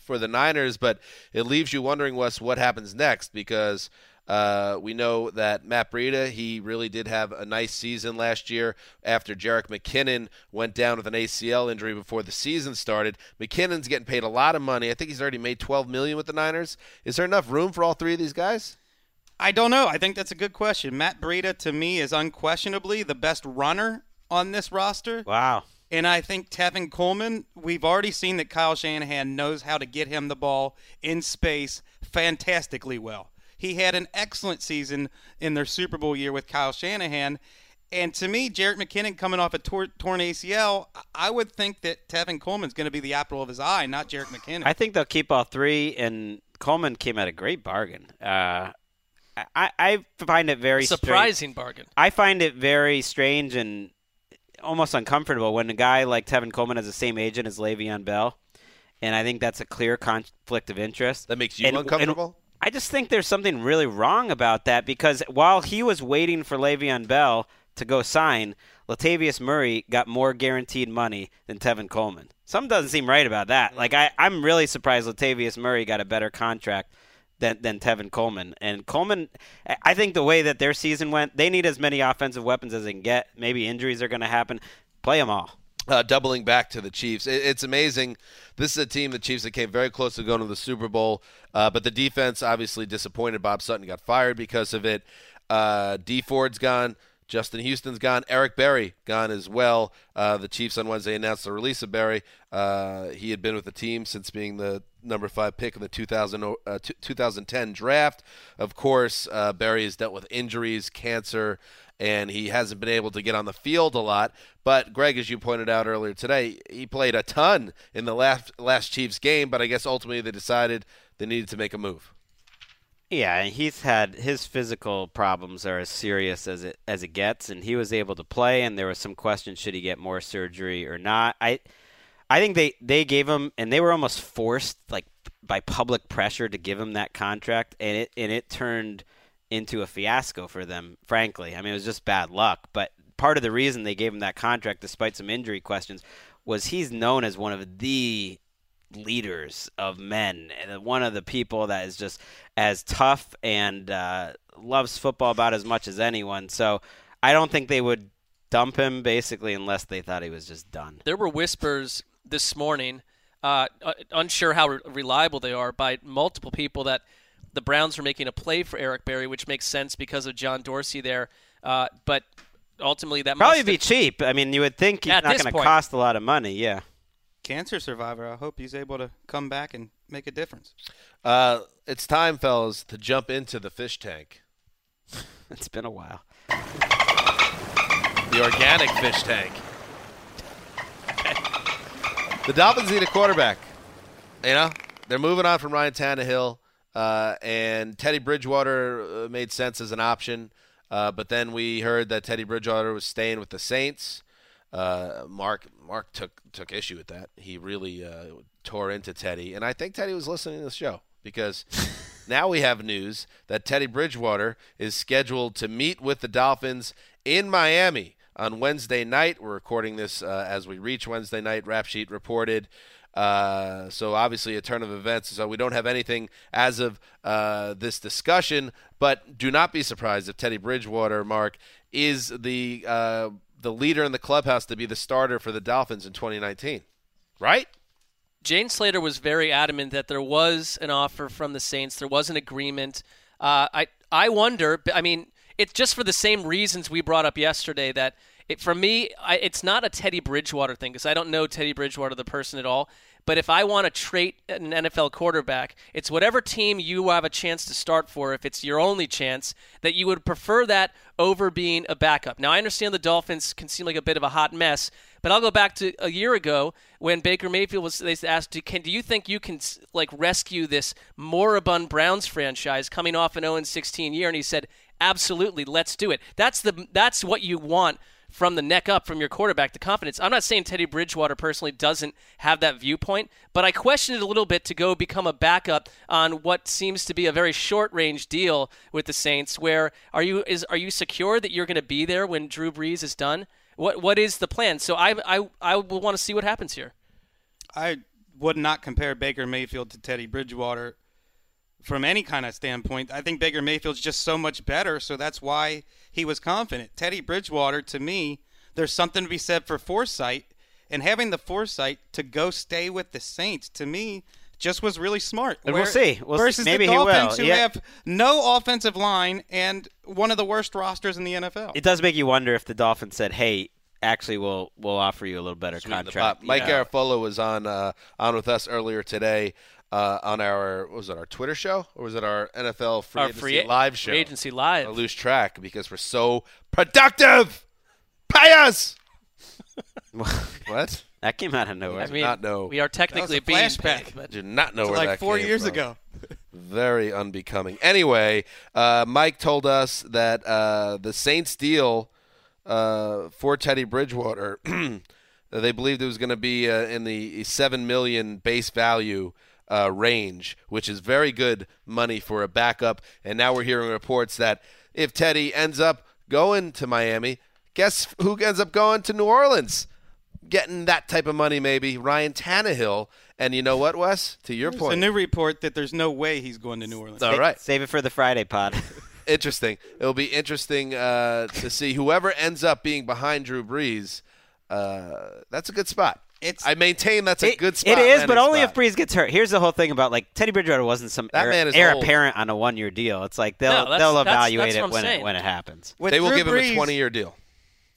for the Niners, but it leaves you wondering, Wes, what happens next because We know that Matt Breida, he really did have a nice season last year after Jerick McKinnon went down with an ACL injury before the season started. McKinnon's getting paid a lot of money. I think he's already made $12 million with the Niners. Is there enough room for all three of these guys? I don't know. I think that's a good question. Matt Breida, to me, is unquestionably the best runner on this roster. Wow. And I think Tevin Coleman, we've already seen that Kyle Shanahan knows how to get him the ball in space fantastically well. He had an excellent season in their Super Bowl year with Kyle Shanahan. And to me, Jerick McKinnon coming off a torn ACL, I would think that Tevin Coleman's going to be the apple of his eye, not Jerick McKinnon. I think they'll keep all three, and Coleman came at a great bargain. I find it very surprising bargain. I find it very strange and almost uncomfortable when a guy like Tevin Coleman has the same agent as Le'Veon Bell, and I think that's a clear conflict of interest. That makes you uncomfortable? I just think there's something really wrong about that, because while he was waiting for Le'Veon Bell to go sign, Latavius Murray got more guaranteed money than Tevin Coleman. Something doesn't seem right about that. Like I'm really surprised Latavius Murray got a better contract than Tevin Coleman. And Coleman, I think the way that their season went, they need as many offensive weapons as they can get. Maybe injuries are going to happen. Play them all. Doubling back to the Chiefs. It's amazing. This is a team, the Chiefs, that came very close to going to the Super Bowl, but the defense obviously disappointed. Bob Sutton got fired because of it. Dee Ford's gone. Justin Houston's gone. Eric Berry gone as well. The Chiefs on Wednesday announced the release of Berry. He had been with the team since being the number 5 pick in the 2010 draft. Of course, Berry has dealt with injuries, cancer, and he hasn't been able to get on the field a lot. But, Greg, as you pointed out earlier today, he played a ton in the last Chiefs game, but I guess ultimately they decided they needed to make a move. Yeah, and he's had his physical problems are as serious as it gets, and he was able to play, and there was some question, should he get more surgery or not. I think they gave him, and they were almost forced, like by public pressure, to give him that contract, and it turned into a fiasco for them, frankly. I mean, it was just bad luck, but part of the reason they gave him that contract, despite some injury questions, was he's known as one of the leaders of men, and one of the people that is just as tough and loves football about as much as anyone. So I don't think they would dump him, basically, unless they thought he was just done. There were whispers this morning, unsure how reliable they are, by multiple people that the Browns were making a play for Eric Berry, which makes sense because of John Dorsey there. But ultimately that probably be cheap. I mean, you would think he's not going to cost a lot of money, yeah. Cancer survivor. I hope he's able to come back and make a difference. It's time, fellas, to jump into the fish tank. It's been a while. The organic fish tank. The Dolphins need a quarterback. You know, they're moving on from Ryan Tannehill, and Teddy Bridgewater made sense as an option. But then we heard that Teddy Bridgewater was staying with the Saints. Mark took issue with that. He really tore into Teddy, and I think Teddy was listening to the show, because now we have news that Teddy Bridgewater is scheduled to meet with the Dolphins in Miami on Wednesday night. We're recording this as we reach Wednesday night. Rap Sheet reported. So obviously a turn of events. So we don't have anything as of this discussion, but do not be surprised if Teddy Bridgewater, Mark, is the leader in the clubhouse to be the starter for the Dolphins in 2019, right? Jane Slater was very adamant that there was an offer from the Saints. There was an agreement. I wonder, I mean, it's just for the same reasons we brought up yesterday that for me, it's not a Teddy Bridgewater thing, because I don't know Teddy Bridgewater, the person, at all. But if I want to trait an NFL quarterback, it's whatever team you have a chance to start for, if it's your only chance, that you would prefer that over being a backup. Now, I understand the Dolphins can seem like a bit of a hot mess, but I'll go back to a year ago when Baker Mayfield was. They asked, do you think you can like rescue this moribund Browns franchise coming off an 0-16 year? And he said, absolutely, let's do it. That's what you want from the neck up from your quarterback, the confidence. I'm not saying Teddy Bridgewater personally doesn't have that viewpoint, but I question it a little bit to go become a backup on what seems to be a very short-range deal with the Saints, where are you secure that you're going to be there when Drew Brees is done? What is the plan? So I will want to see what happens here. I would not compare Baker Mayfield to Teddy Bridgewater from any kind of standpoint. I think Baker Mayfield's just so much better, so that's why he was confident. Teddy Bridgewater, to me, there's something to be said for foresight, and having the foresight to go stay with the Saints, to me, just was really smart. And we'll see. Versus maybe the Dolphins, who have no offensive line and one of the worst rosters in the NFL. It does make you wonder if the Dolphins said, hey, actually, we'll offer you a little better contract. Mike Garafolo was on with us earlier today. On our, what was it, our Twitter show? Or was it our NFL Free Agency Live show? Free Agency Live. I lose track because we're so productive. Pay us! What? That came out of nowhere. I mean, not know. We are technically being flashback. Paid, did not know where like that came from. Like 4 years ago. Very unbecoming. Anyway, Mike told us that the Saints deal for Teddy Bridgewater, they believed it was going to be in the $7 million base value range, which is very good money for a backup. And now we're hearing reports that if Teddy ends up going to Miami, guess who ends up going to New Orleans? Getting that type of money, maybe Ryan Tannehill. And you know what, Wes? To your point, it's a new report that there's no way he's going to New Orleans. All right, save it for the Friday pod. Interesting. It'll be interesting to see whoever ends up being behind Drew Brees. That's a good spot. I maintain that's a good spot. It is, but only if Breeze gets hurt. Here's the whole thing about, like, Teddy Bridgewater wasn't some heir apparent on a one-year deal. It's like they'll evaluate it when it happens. They will give him a 20-year deal.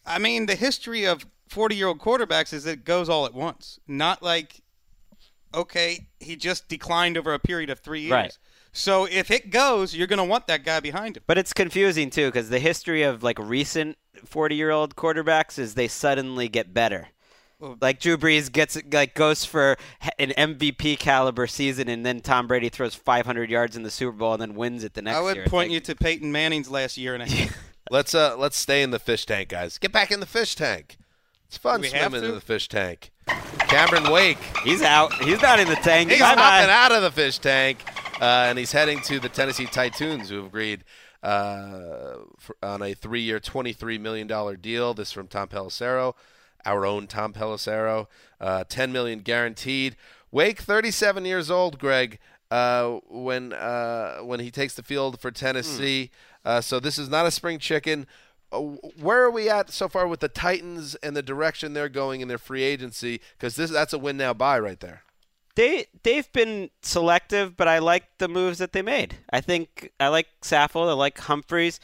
I mean, the history of 40-year-old quarterbacks is it goes all at once. Not like, okay, he just declined over a period of 3 years. Right. So if it goes, you're going to want that guy behind him. But it's confusing, too, because the history of, like, recent 40-year-old quarterbacks is they suddenly get better. Like Drew Brees goes for an MVP caliber season, and then Tom Brady throws 500 yards in the Super Bowl and then wins it the next year. I would point you to Peyton Manning's last year and a half. Let's stay in the fish tank, guys. Get back in the fish tank. It's fun swimming in the fish tank. Cameron Wake, he's out. He's not in the tank. He's hopping out of the fish tank, and he's heading to the Tennessee Titans, who have agreed on a 3-year, $23 million deal. This is from Tom Pelissero. Our own Tom Pelissero, $10 million guaranteed. Wake, 37 years old, Greg, when he takes the field for Tennessee. So this is not a spring chicken. Where are we at so far with the Titans and the direction they're going in their free agency? Because that's a win now buy right there. They've been selective, but I like the moves that they made. I like Saffold. I like Humphreys.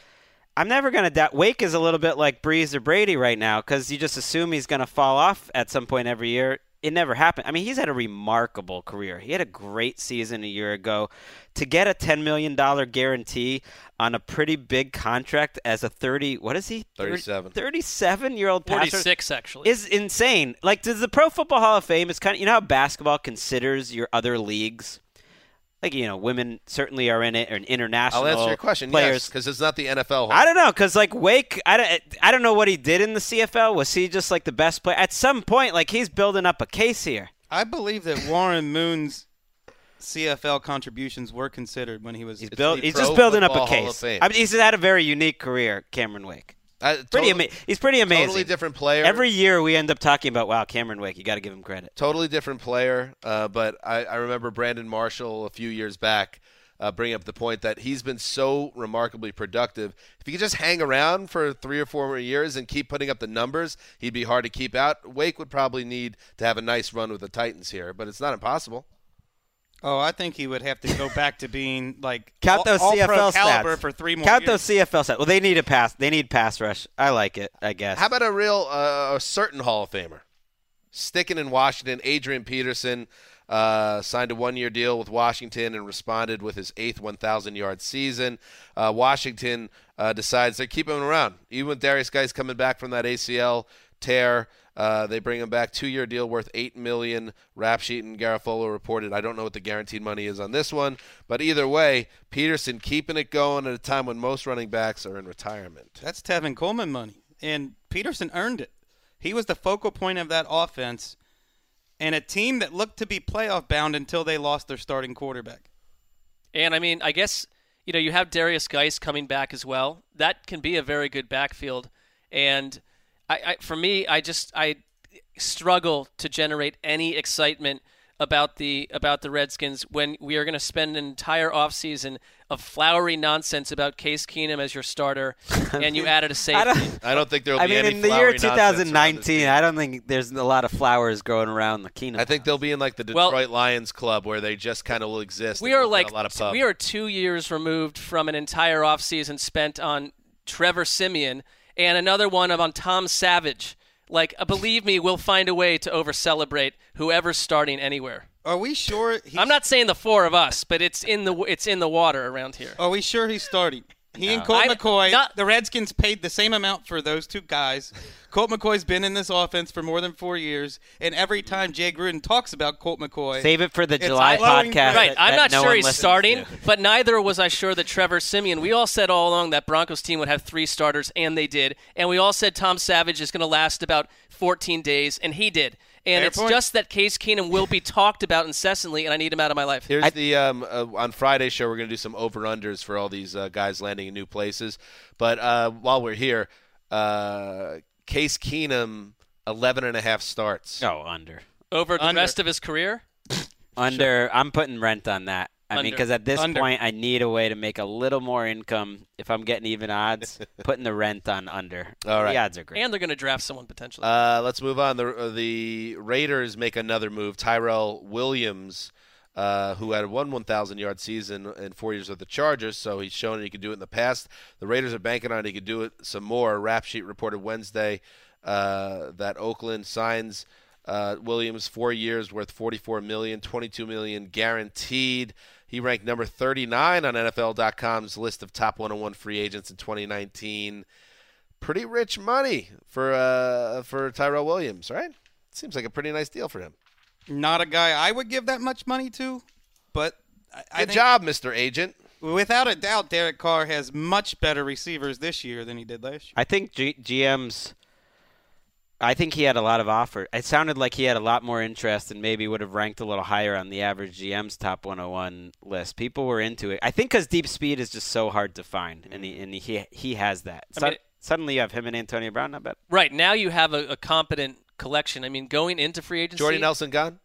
I'm never going to doubt. Wake is a little bit like Breeze or Brady right now because you just assume he's going to fall off at some point every year. It never happened. I mean, he's had a remarkable career. He had a great season a year ago. To get a $10 million guarantee on a pretty big contract as a 37. 37-year-old passer. 46, actually. Is insane. Like, does the Pro Football Hall of Fame is kind of, you know how basketball considers your other leagues? Like, you know, women certainly are in it, and international players. I'll answer your question, yes, because it's not the NFL. I don't know, because, like, Wake, I don't know what he did in the CFL. Was he just, like, the best player? At some point, like, he's building up a case here. I believe that Warren Moon's CFL contributions were considered when he was – he's just building up a case. I mean, he's had a very unique career, Cameron Wake. He's pretty amazing. Totally different player. Every year we end up talking about, wow, Cameron Wake, you got to give him credit. Totally different player, but I remember Brandon Marshall a few years back bringing up the point that he's been so remarkably productive. If he could just hang around for 3 or 4 more years and keep putting up the numbers, he'd be hard to keep out. Wake would probably need to have a nice run with the Titans here, but it's not impossible. Oh, I think he would have to go back to being like all-pro caliber for 3 more years. Count those CFL stats. Well, they need a pass. They need pass rush. I like it, I guess. How about a real certain Hall of Famer? Sticking in Washington, Adrian Peterson signed a 1-year deal with Washington and responded with his 8th 1,000-yard season. Washington decides they're keeping him around. Even with Darius Guice coming back from that ACL tear, they bring him back, 2-year deal worth $8 million. Rapsheet and Garafolo reported. I don't know what the guaranteed money is on this one, but either way, Peterson keeping it going at a time when most running backs are in retirement. That's Tevin Coleman money, and Peterson earned it. He was the focal point of that offense and a team that looked to be playoff bound until they lost their starting quarterback. And, I mean, I guess, you know, you have Darius Guice coming back as well. That can be a very good backfield, and – for me, I struggle to generate any excitement about the Redskins when we are going to spend an entire offseason of flowery nonsense about Case Keenum as your starter, and you added a safety. I don't think there'll be any. I mean, in the year 2019, I don't think there's a lot of flowers growing around the Keenum. I think they'll be in like the Detroit Lions Club where they just kind of will exist. We are like we are 2 years removed from an entire offseason spent on Trevor Siemian and another one on Tom Savage. Like, believe me, we'll find a way to over-celebrate whoever's starting anywhere. Are we sure? I'm not saying the four of us, but it's in the water around here. Are we sure he's starting? And Colt McCoy. The Redskins paid the same amount for those two guys. Colt McCoy's been in this offense for more than 4 years, and every time Jay Gruden talks about Colt McCoy, save it for the July podcast. Right, I'm not sure he's starting, but neither was I sure that Trevor Siemian. We all said all along that Broncos team would have three starters, and they did. And we all said Tom Savage is going to last about 14 days, and he did. And it's just that Case Keenum will be talked about incessantly, and I need him out of my life. Here's the on Friday's show, we're going to do some over-unders for all these guys landing in new places. But while we're here, Case Keenum, 11.5 starts. Oh, under. Over the rest of his career? Under. Sure. I'm putting rent on that. I mean, because at this point, I need a way to make a little more income if I'm getting even odds, putting the rent on under. All right. The odds are great. And they're going to draft someone potentially. Let's move on. The Raiders make another move. Tyrell Williams, who had one 1,000-yard season in 4 years with the Chargers, so he's shown he could do it in the past. The Raiders are banking on it. He could do it some more. Rap Sheet reported Wednesday that Oakland signs Williams 4 years worth $44 million, $22 million guaranteed. He ranked number 39 on NFL.com's list of top 101 free agents in 2019. Pretty rich money for Tyrell Williams, right? Seems like a pretty nice deal for him. Not a guy I would give that much money to, but good job, Mr. Agent. Without a doubt, Derek Carr has much better receivers this year than he did last year. I think GM's – I think he had a lot of offers. It sounded like he had a lot more interest and maybe would have ranked a little higher on the average GM's top 101 list. People were into it. I think because deep speed is just so hard to find, and he has that. Suddenly you have him and Antonio Brown, not bad. Right. Now you have a competent collection. I mean, going into free agency. Jordy Nelson gone?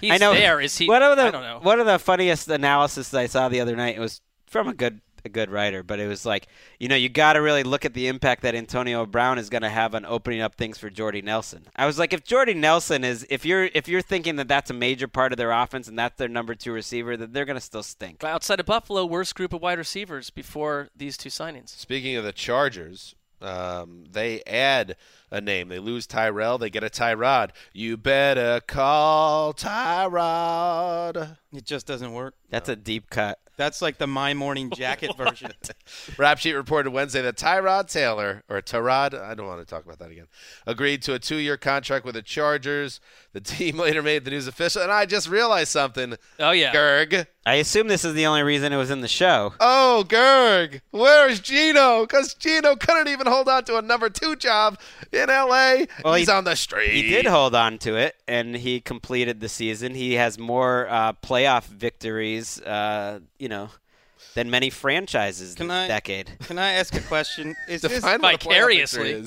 He's there. Is he? I don't know. One of the funniest analysis I saw the other night, it was from a good writer, but it was like, you know, you got to really look at the impact that Antonio Brown is going to have on opening up things for Jordy Nelson. I was like, if you're thinking that that's a major part of their offense and that's their number two receiver, then they're going to still stink. Outside of Buffalo, worst group of wide receivers before these two signings. Speaking of the Chargers, they add a name. They lose Tyrell. They get a Tyrod. You better call Tyrod. It just doesn't work. That's a deep cut. That's like the My Morning Jacket version. Rap Sheet reported Wednesday that Tyrod Taylor, or Tyrod, I don't want to talk about that again, agreed to a 2-year contract with the Chargers. The team later made the news official, and I just realized something. Oh, yeah. Gerg. I assume this is the only reason it was in the show. Oh, Gerg. Where's Geno? Because Geno couldn't even hold on to a number two job in L.A. Well, he's on the street. He did hold on to it, and he completed the season. He has more playoff victories, than many franchises this decade. Can I ask a question? Is this vicariously?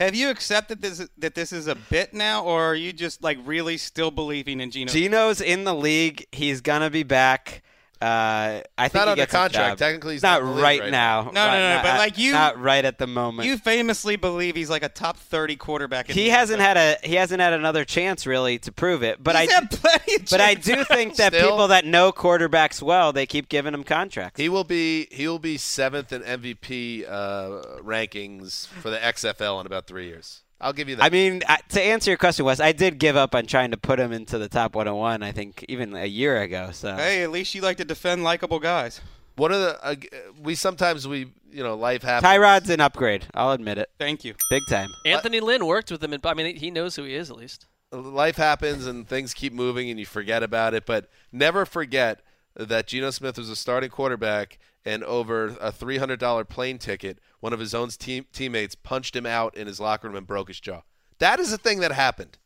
Have you accepted that this is a bit now, or are you just like really still believing in Geno? Geno's in the league. He's gonna be back. I think not under contract. Technically, he's not right now. No. But like you, not right at the moment. You famously believe he's like a top 30 quarterback. He hasn't had another chance really to prove it. But he's had plenty of chances. But I do think that people that know quarterbacks well, they keep giving him contracts. He will be seventh in MVP rankings for the XFL in about 3 years. I'll give you that. I mean, to answer your question, Wes, I did give up on trying to put him into the top 101, I think, even a year ago. So hey, at least you like to defend likable guys. One of the life happens. Tyrod's an upgrade. I'll admit it. Thank you. Big time. Anthony Lynn worked with him. I mean, he knows who he is at least. Life happens and things keep moving and you forget about it. But never forget that Geno Smith was a starting quarterback and over a $300 plane ticket, one of his own teammates punched him out in his locker room and broke his jaw. That is a thing that happened.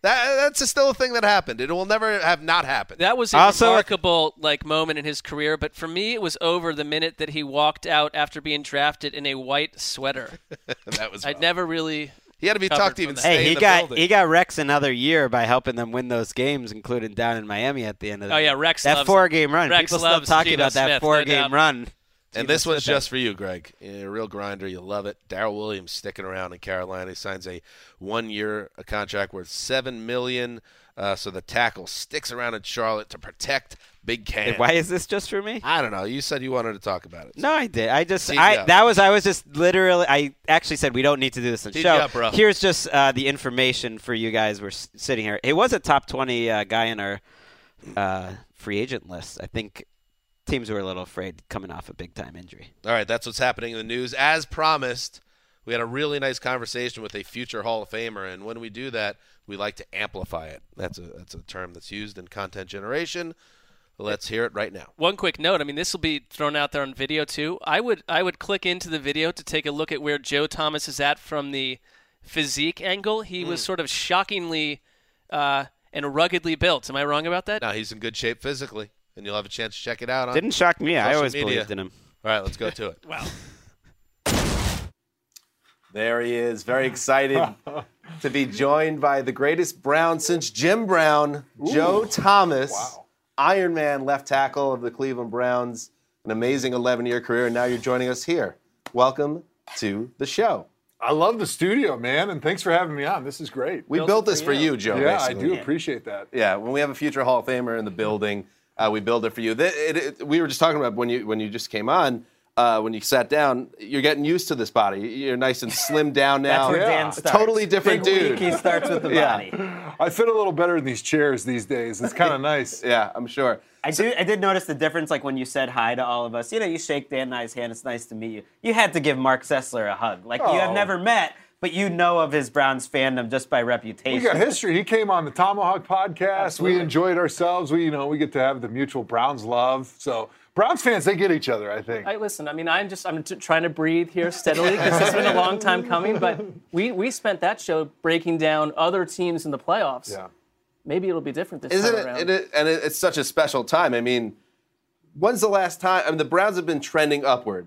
That's still a thing that happened. It will never have not happened. That was a remarkable moment in his career, but for me it was over the minute that he walked out after being drafted in a white sweater. That was rough. I'd never really He had to be talked to even stay in the building. He got Rex another year by helping them win those games, including down in Miami at the end of the year. Oh, yeah, Rex loves that four-game run. People still talking about that four-game run. And this one's just for you, Greg. You're a real grinder. You love it. Darrell Williams sticking around in Carolina. He signs a one-year contract worth $7 million. So the tackle sticks around in Charlotte to protect Big Cam. Why is this just for me? I don't know. You said you wanted to talk about it. So. No, I did. I actually said we don't need to do this on the show. Bro. Here's just the information for you guys. We're sitting here. It was a top 20 guy in our free agent list. I think teams were a little afraid coming off a big-time injury. All right, that's what's happening in the news. As promised, we had a really nice conversation with a future Hall of Famer, and when we do that, we like to amplify it. That's a term that's used in content generation. Let's hear it right now. One quick note. I mean, this will be thrown out there on video, too. I would click into the video to take a look at where Joe Thomas is at from the physique angle. He was sort of shockingly and ruggedly built. Am I wrong about that? No, he's in good shape physically, and you'll have a chance to check it out on Didn't shock me. I always believed in him. All right, let's go to it. Wow. There he is, very excited to be joined by the greatest Brown since Jim Brown, Ooh. Joe Thomas. Wow. Iron Man left tackle of the Cleveland Browns, an amazing 11-year career, and now you're joining us here. Welcome to the show. I love the studio, man, and thanks for having me on. This is great. We built this for you, Joe, basically. I do appreciate that. Yeah, when we have a future Hall of Famer in the building, we build it for you. We were just talking about when you just came on, when you sat down, you're getting used to this body. You're nice and slimmed down now. That's where Dan starts. Totally different dude. He starts with the body. Yeah. I fit a little better in these chairs these days. It's kind of nice. Yeah, I'm sure. I did notice the difference, like when you said hi to all of us. You know, you shake Dan and I's hand. It's nice to meet you. You had to give Mark Sessler a hug. Like you have never met, but you know of his Browns fandom just by reputation. We got history. He came on the Tomahawk podcast. Absolutely. We enjoyed ourselves. We get to have the mutual Browns love. So. Browns fans, they get each other, I think. Listen, I mean, I'm trying to breathe here steadily because it's been a long time coming, but we spent that show breaking down other teams in the playoffs. Yeah. Maybe it'll be different this time around. It's such a special time. I mean, when's the last time? I mean, the Browns have been trending upward,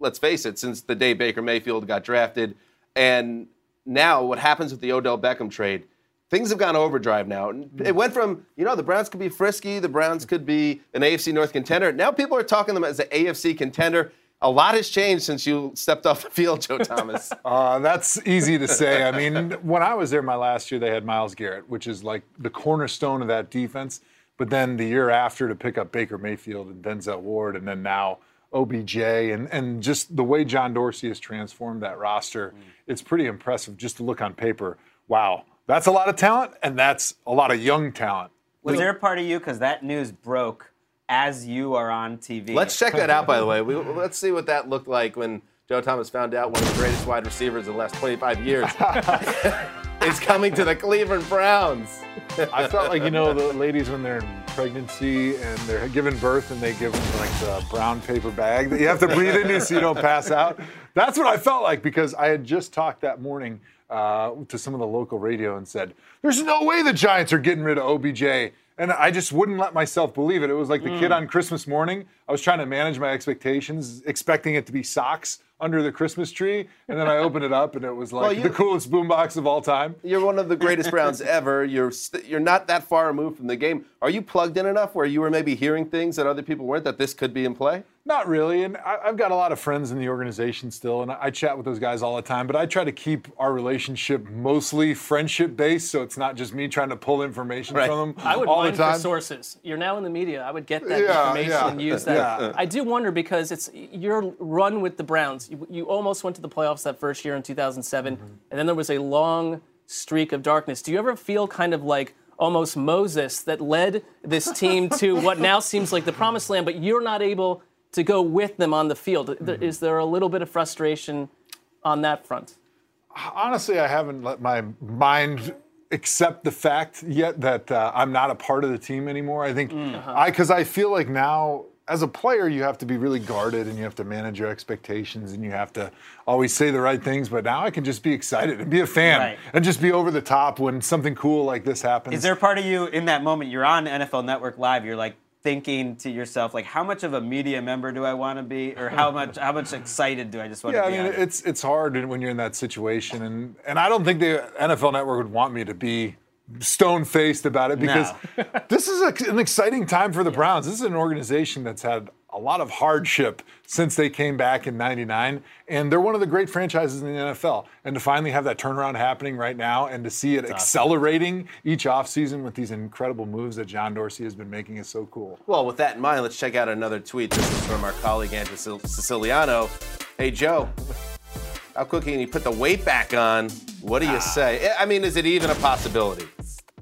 let's face it, since the day Baker Mayfield got drafted. And now what happens with the Odell Beckham trade, things have gone overdrive now. It went from, the Browns could be frisky, the Browns could be an AFC North contender. Now people are talking them as an AFC contender. A lot has changed since you stepped off the field, Joe Thomas. That's easy to say. I mean, when I was there my last year, they had Miles Garrett, which is like the cornerstone of that defense. But then the year after to pick up Baker Mayfield and Denzel Ward, and then now OBJ, and just the way John Dorsey has transformed that roster, it's pretty impressive just to look on paper. Wow. That's a lot of talent, and that's a lot of young talent. Was there a part of you, because that news broke as you are on TV? Let's check that out, by the way. Let's see what that looked like when Joe Thomas found out one of the greatest wide receivers in the last 25 years is coming to the Cleveland Browns. I felt like, the ladies when they're in pregnancy and they're giving birth and they give them, like, the brown paper bag that you have to breathe into so you don't pass out. That's what I felt like because I had just talked that morning to some of the local radio and said, there's no way the Giants are getting rid of OBJ. And I just wouldn't let myself believe it. It was like the kid on Christmas morning. I was trying to manage my expectations, expecting it to be socks under the Christmas tree. And then I opened it up, and it was like the coolest boombox of all time. You're one of the greatest Browns ever. You're not that far removed from the game. Are you plugged in enough where you were maybe hearing things that other people weren't, that this could be in play? Not really, and I've got a lot of friends in the organization still, and I chat with those guys all the time, but I try to keep our relationship mostly friendship-based, so it's not just me trying to pull information from them all the time. I would mine for sources. You're now in the media. I would get that information and use that. Yeah. I do wonder because it's your run with the Browns. You almost went to the playoffs that first year in 2007, and then there was a long streak of darkness. Do you ever feel kind of like almost Moses that led this team to what now seems like the promised land, but you're not able to go with them on the field? Is there a little bit of frustration on that front? Honestly, I haven't let my mind accept the fact yet that I'm not a part of the team anymore. I think because I feel like now as a player, you have to be really guarded and you have to manage your expectations and you have to always say the right things. But now I can just be excited and be a fan and just be over the top when something cool like this happens. Is there a part of you in that moment you're on NFL Network Live, you're like, thinking to yourself, like, how much of a media member do I want to be, or how much excited do I just want to be? Yeah, I mean, it's hard when you're in that situation, and I don't think the NFL Network would want me to be stone-faced about it, because this is an exciting time for the Browns. This is an organization that's had a lot of hardship since they came back in '99, and they're one of the great franchises in the NFL. And to finally have that turnaround happening right now, and to see it accelerating each offseason with these incredible moves that John Dorsey has been making is so cool. Well, with that in mind, let's check out another tweet. This is from our colleague, Andrew Siciliano. Hey, Joe, how quickly can you put the weight back on? What do you say? I mean, is it even a possibility?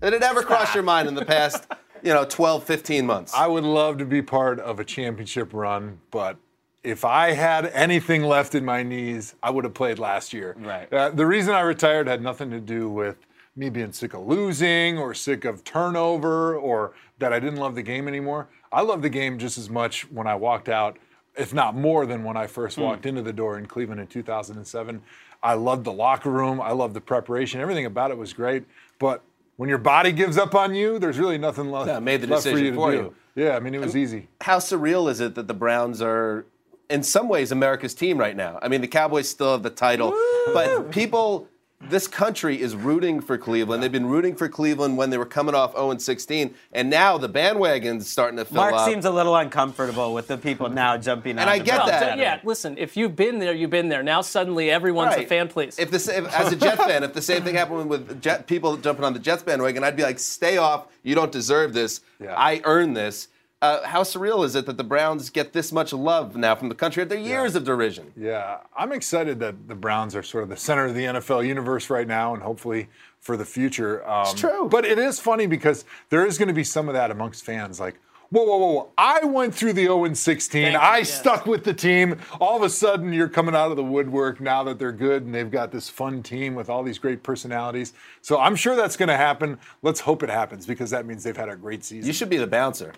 Did it ever cross your mind in the past 12, 15 months? I would love to be part of a championship run, but if I had anything left in my knees, I would have played last year. Right. The reason I retired had nothing to do with me being sick of losing or sick of turnover or that I didn't love the game anymore. I loved the game just as much when I walked out, if not more than when I first walked into the door in Cleveland in 2007. I loved the locker room. I loved the preparation. Everything about it was great, but when your body gives up on you, there's really nothing left, left for you to do. Yeah, I mean, it was easy. How surreal is it that the Browns are, in some ways, America's team right now? I mean, the Cowboys still have the title. Woo! But people, this country is rooting for Cleveland. They've been rooting for Cleveland when they were coming off 0-16, and now the bandwagon's starting to fill up. Mark seems a little uncomfortable with the people now jumping on. And I get that. Yeah, listen, if you've been there, you've been there. Now suddenly everyone's a fan, please. If as a Jet fan, if the same thing happened with people jumping on the Jets bandwagon, I'd be like, stay off. You don't deserve this. Yeah. I earned this. How surreal is it that the Browns get this much love now from the country after years of derision? Yeah, I'm excited that the Browns are sort of the center of the NFL universe right now, and hopefully for the future. It's true. But it is funny because there is going to be some of that amongst fans, like, whoa. I went through the 0-16. I stuck with the team. All of a sudden, you're coming out of the woodwork now that they're good and they've got this fun team with all these great personalities. So I'm sure that's going to happen. Let's hope it happens, because that means they've had a great season. You should be the bouncer.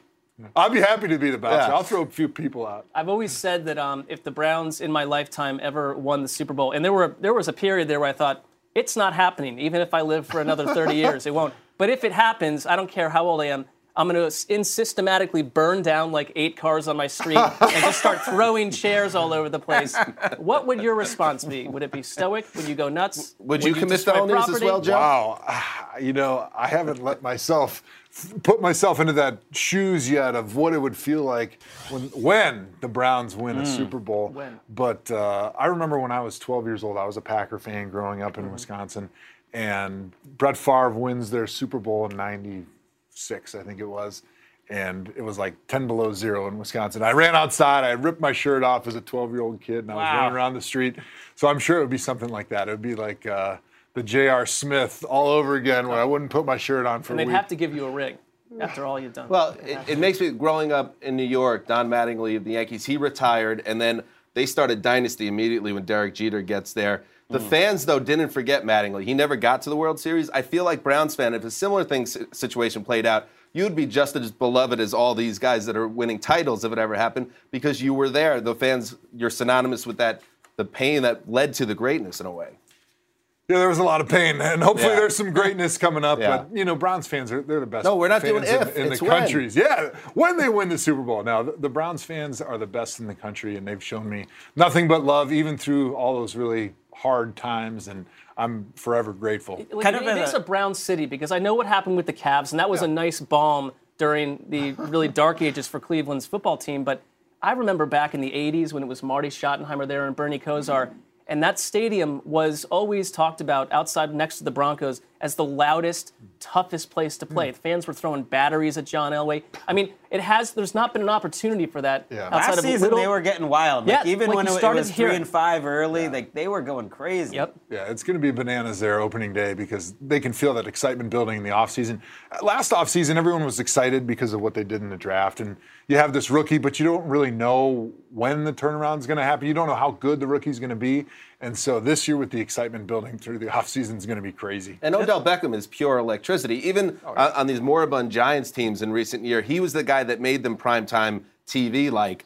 I'd be happy to be the bouncer. Yeah. I'll throw a few people out. I've always said that if the Browns in my lifetime ever won the Super Bowl, and there was a period there where I thought, it's not happening, even if I live for another 30 years, it won't. But if it happens, I don't care how old I am, I'm going to systematically burn down like 8 cars on my street and just start throwing chairs all over the place. What would your response be? Would it be stoic? Would you go nuts? Would you commit felonies as well, Joe? Wow. I haven't let myself put myself into that shoes yet of what it would feel like when the Browns win a Super Bowl. But I remember when I was 12 years old, I was a Packer fan growing up in Wisconsin, and Brett Favre wins their Super Bowl in 96, I think it was, and it was like 10 below zero in Wisconsin. I ran outside, I ripped my shirt off as a 12-year-old kid, and I was running around the street. So I'm sure it would be something like that. It would be like the J.R. Smith all over again, where I wouldn't put my shirt on for a week. And they'd have to give you a ring after all you've done. Well, it makes me, growing up in New York, Don Mattingly of the Yankees, he retired, and then they started Dynasty immediately when Derek Jeter gets there. The fans, though, didn't forget Mattingly. He never got to the World Series. I feel like Browns fan, if a similar situation played out, you'd be just as beloved as all these guys that are winning titles if it ever happened, because you were there. The fans, you're synonymous with that, the pain that led to the greatness in a way. Yeah, there was a lot of pain, and hopefully there's some greatness coming up. Yeah. But, Browns fans, they're the best. No, we're not fans doing if. In it's the countries. When. Yeah, when they win the Super Bowl. Now, the Browns fans are the best in the country, and they've shown me nothing but love, even through all those really hard times, and I'm forever grateful. It is a Brown city, because I know what happened with the Cavs, and that was a nice balm during the really dark ages for Cleveland's football team. But I remember back in the 80s when it was Marty Schottenheimer there and Bernie Kosar, and that stadium was always talked about outside next to the Broncos as the loudest, toughest place to play. The fans were throwing batteries at John Elway. I mean, there's not been an opportunity for that. Yeah. Last season, they were getting wild. Like, even when it was 3-5 early, they were going crazy. Yep. Yeah, it's going to be bananas there opening day, because they can feel that excitement building in the offseason. Last offseason, everyone was excited because of what they did in the draft. And you have this rookie, but you don't really know when the turnaround's going to happen. You don't know how good the rookie's going to be. And so this year, with the excitement building through the offseason, is going to be crazy. And Odell Beckham is pure electricity. Even on these moribund Giants teams in recent year, he was the guy that made them primetime TV. Like,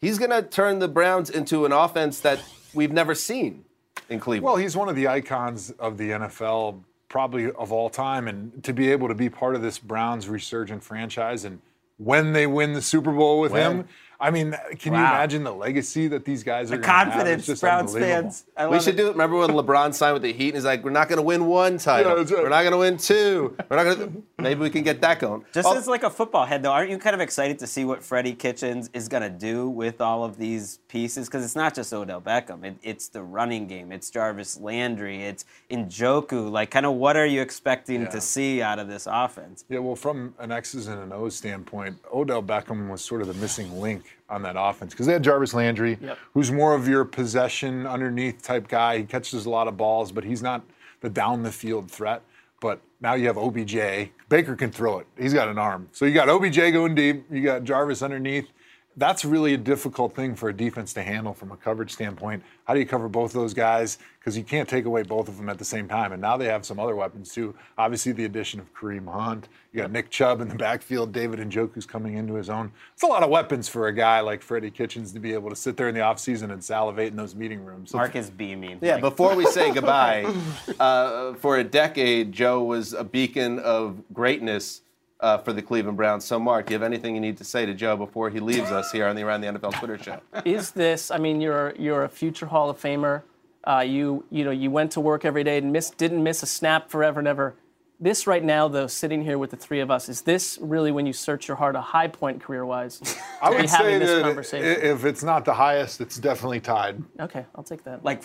he's going to turn the Browns into an offense that we've never seen in Cleveland. Well, he's one of the icons of the NFL, probably of all time. And to be able to be part of this Browns resurgent franchise and when they win the Super Bowl with him. I mean, can you imagine the legacy that these guys are going to have? The confidence, Browns fans. We should do it. Remember when LeBron signed with the Heat and he's like, we're not going to win one title. Yeah, we're not going to win two. We're not going to. Maybe we can get that going. Just as like a football head, though, aren't you kind of excited to see what Freddie Kitchens is going to do with all of these pieces? Because it's not just Odell Beckham. It's the running game. It's Jarvis Landry. It's Njoku. Like, kind of what are you expecting to see out of this offense? Yeah, well, from an X's and an O's standpoint, Odell Beckham was sort of the missing link on that offense, because they had Jarvis Landry, who's more of your possession underneath type guy. He catches a lot of balls, but he's not the down the field threat. But now you have OBJ. Baker can throw it. He's got an arm. So you got OBJ going deep. You got Jarvis underneath. That's really a difficult thing for a defense to handle from a coverage standpoint. How do you cover both those guys? Because you can't take away both of them at the same time. And now they have some other weapons, too. Obviously, the addition of Kareem Hunt. You got Nick Chubb in the backfield. David Njoku's coming into his own. It's a lot of weapons for a guy like Freddie Kitchens to be able to sit there in the offseason and salivate in those meeting rooms. Mark is beaming. Yeah, before we say goodbye, for a decade, Joe was a beacon of greatness for the Cleveland Browns. So, Mark, do you have anything you need to say to Joe before he leaves us here on the Around the NFL Twitter show? Is this, I mean, you're a future Hall of Famer. You went to work every day and didn't miss a snap forever and ever. This right now, though, sitting here with the three of us, is this really, when you search your heart, a high point career-wise? I would say that if it's not the highest, it's definitely tied. Okay, I'll take that. Like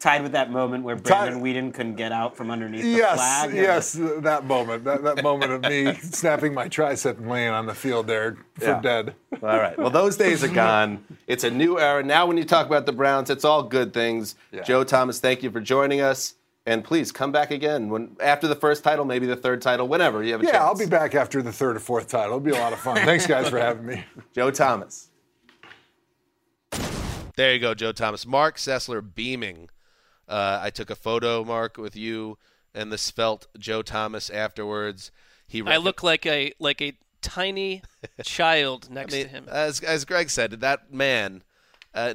tied with that moment where Brandon Weeden couldn't get out from underneath the flag? Yes, that moment. That moment of me snapping my tricep and laying on the field there for dead. All right. Well, those days are gone. It's a new era. Now when you talk about the Browns, it's all good things. Yeah. Joe Thomas, thank you for joining us. And please come back again after the first title, maybe the third title, whenever you have a chance. Yeah, I'll be back after the third or fourth title. It'll be a lot of fun. Thanks, guys, for having me. Joe Thomas. There you go, Joe Thomas. Mark Sessler beaming. I took a photo, Mark, with you and the svelte Joe Thomas afterwards. I look like a tiny child next to him. As Greg said, that man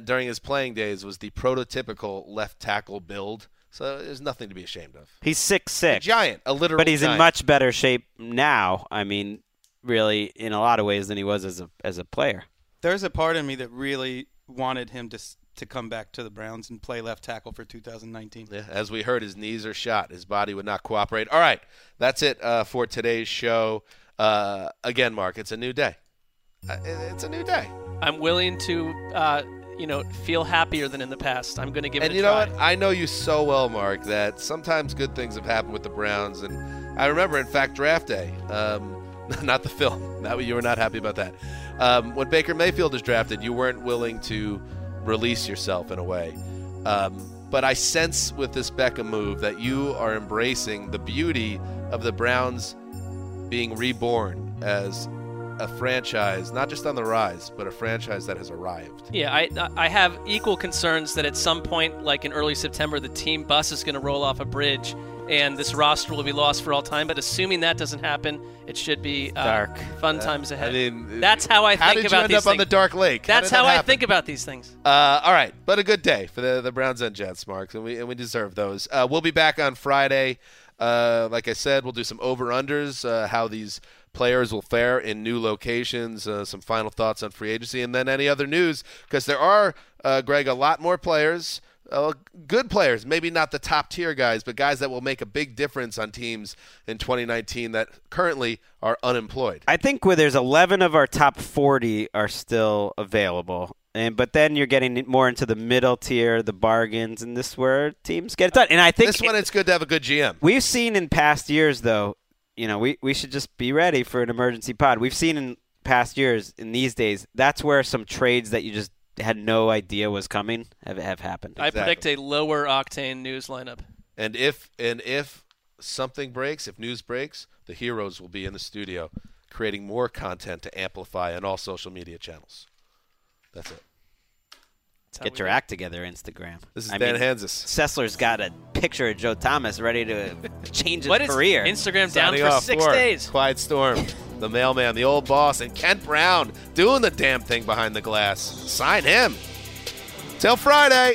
during his playing days was the prototypical left tackle build. So there's nothing to be ashamed of. He's 6'6". A giant, a literal giant. But he's in much better shape now, I mean, really, in a lot of ways than he was as a player. There's a part of me that really wanted him to come back to the Browns and play left tackle for 2019. Yeah, as we heard, his knees are shot. His body would not cooperate. All right, that's it for today's show. Again, Mark, it's a new day. It's a new day. I'm willing to... feel happier than in the past. I'm going to give it a try. And you know what? I know you so well, Mark, that sometimes good things have happened with the Browns. And I remember, in fact, draft day, not the film. You were not happy about that. When Baker Mayfield was drafted, you weren't willing to release yourself in a way. But I sense with this Beckham move that you are embracing the beauty of the Browns being reborn as a franchise, not just on the rise, but a franchise that has arrived. Yeah, I have equal concerns that at some point, like in early September, the team bus is going to roll off a bridge and this roster will be lost for all time. But assuming that doesn't happen, it should be dark. Fun times ahead. I mean, that's how I think about these things. How did you end up on the dark lake? That's how I think about these things. All right, but a good day for the Browns and Jets, Mark, and we deserve those. We'll be back on Friday. Like I said, we'll do some over-unders, how these players will fare in new locations, some final thoughts on free agency, and then any other news, because there are, Greg, a lot more players, good players, maybe not the top-tier guys, but guys that will make a big difference on teams in 2019 that currently are unemployed. I think there's 11 of our top 40 are still available. But then you're getting more into the middle tier, the bargains, and this is where teams get it done. And I think this one, it's good to have a good GM. We've seen in past years, though, we should just be ready for an emergency pod. We've seen in past years, in these days, that's where some trades that you just had no idea was coming have happened. Exactly. I predict a lower octane news lineup. And if something breaks, if news breaks, the heroes will be in the studio creating more content to amplify on all social media channels. That's it. Get your act together, Instagram. This is Dan Hansis. Sessler's got a picture of Joe Thomas ready to change his career. Instagram down for 6 days. Clyde Storm, the mailman, the old boss, and Kent Brown doing the damn thing behind the glass. Sign him. Till Friday.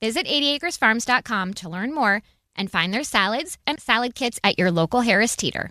Visit 80acresfarms.com to learn more and find their salads and salad kits at your local Harris Teeter.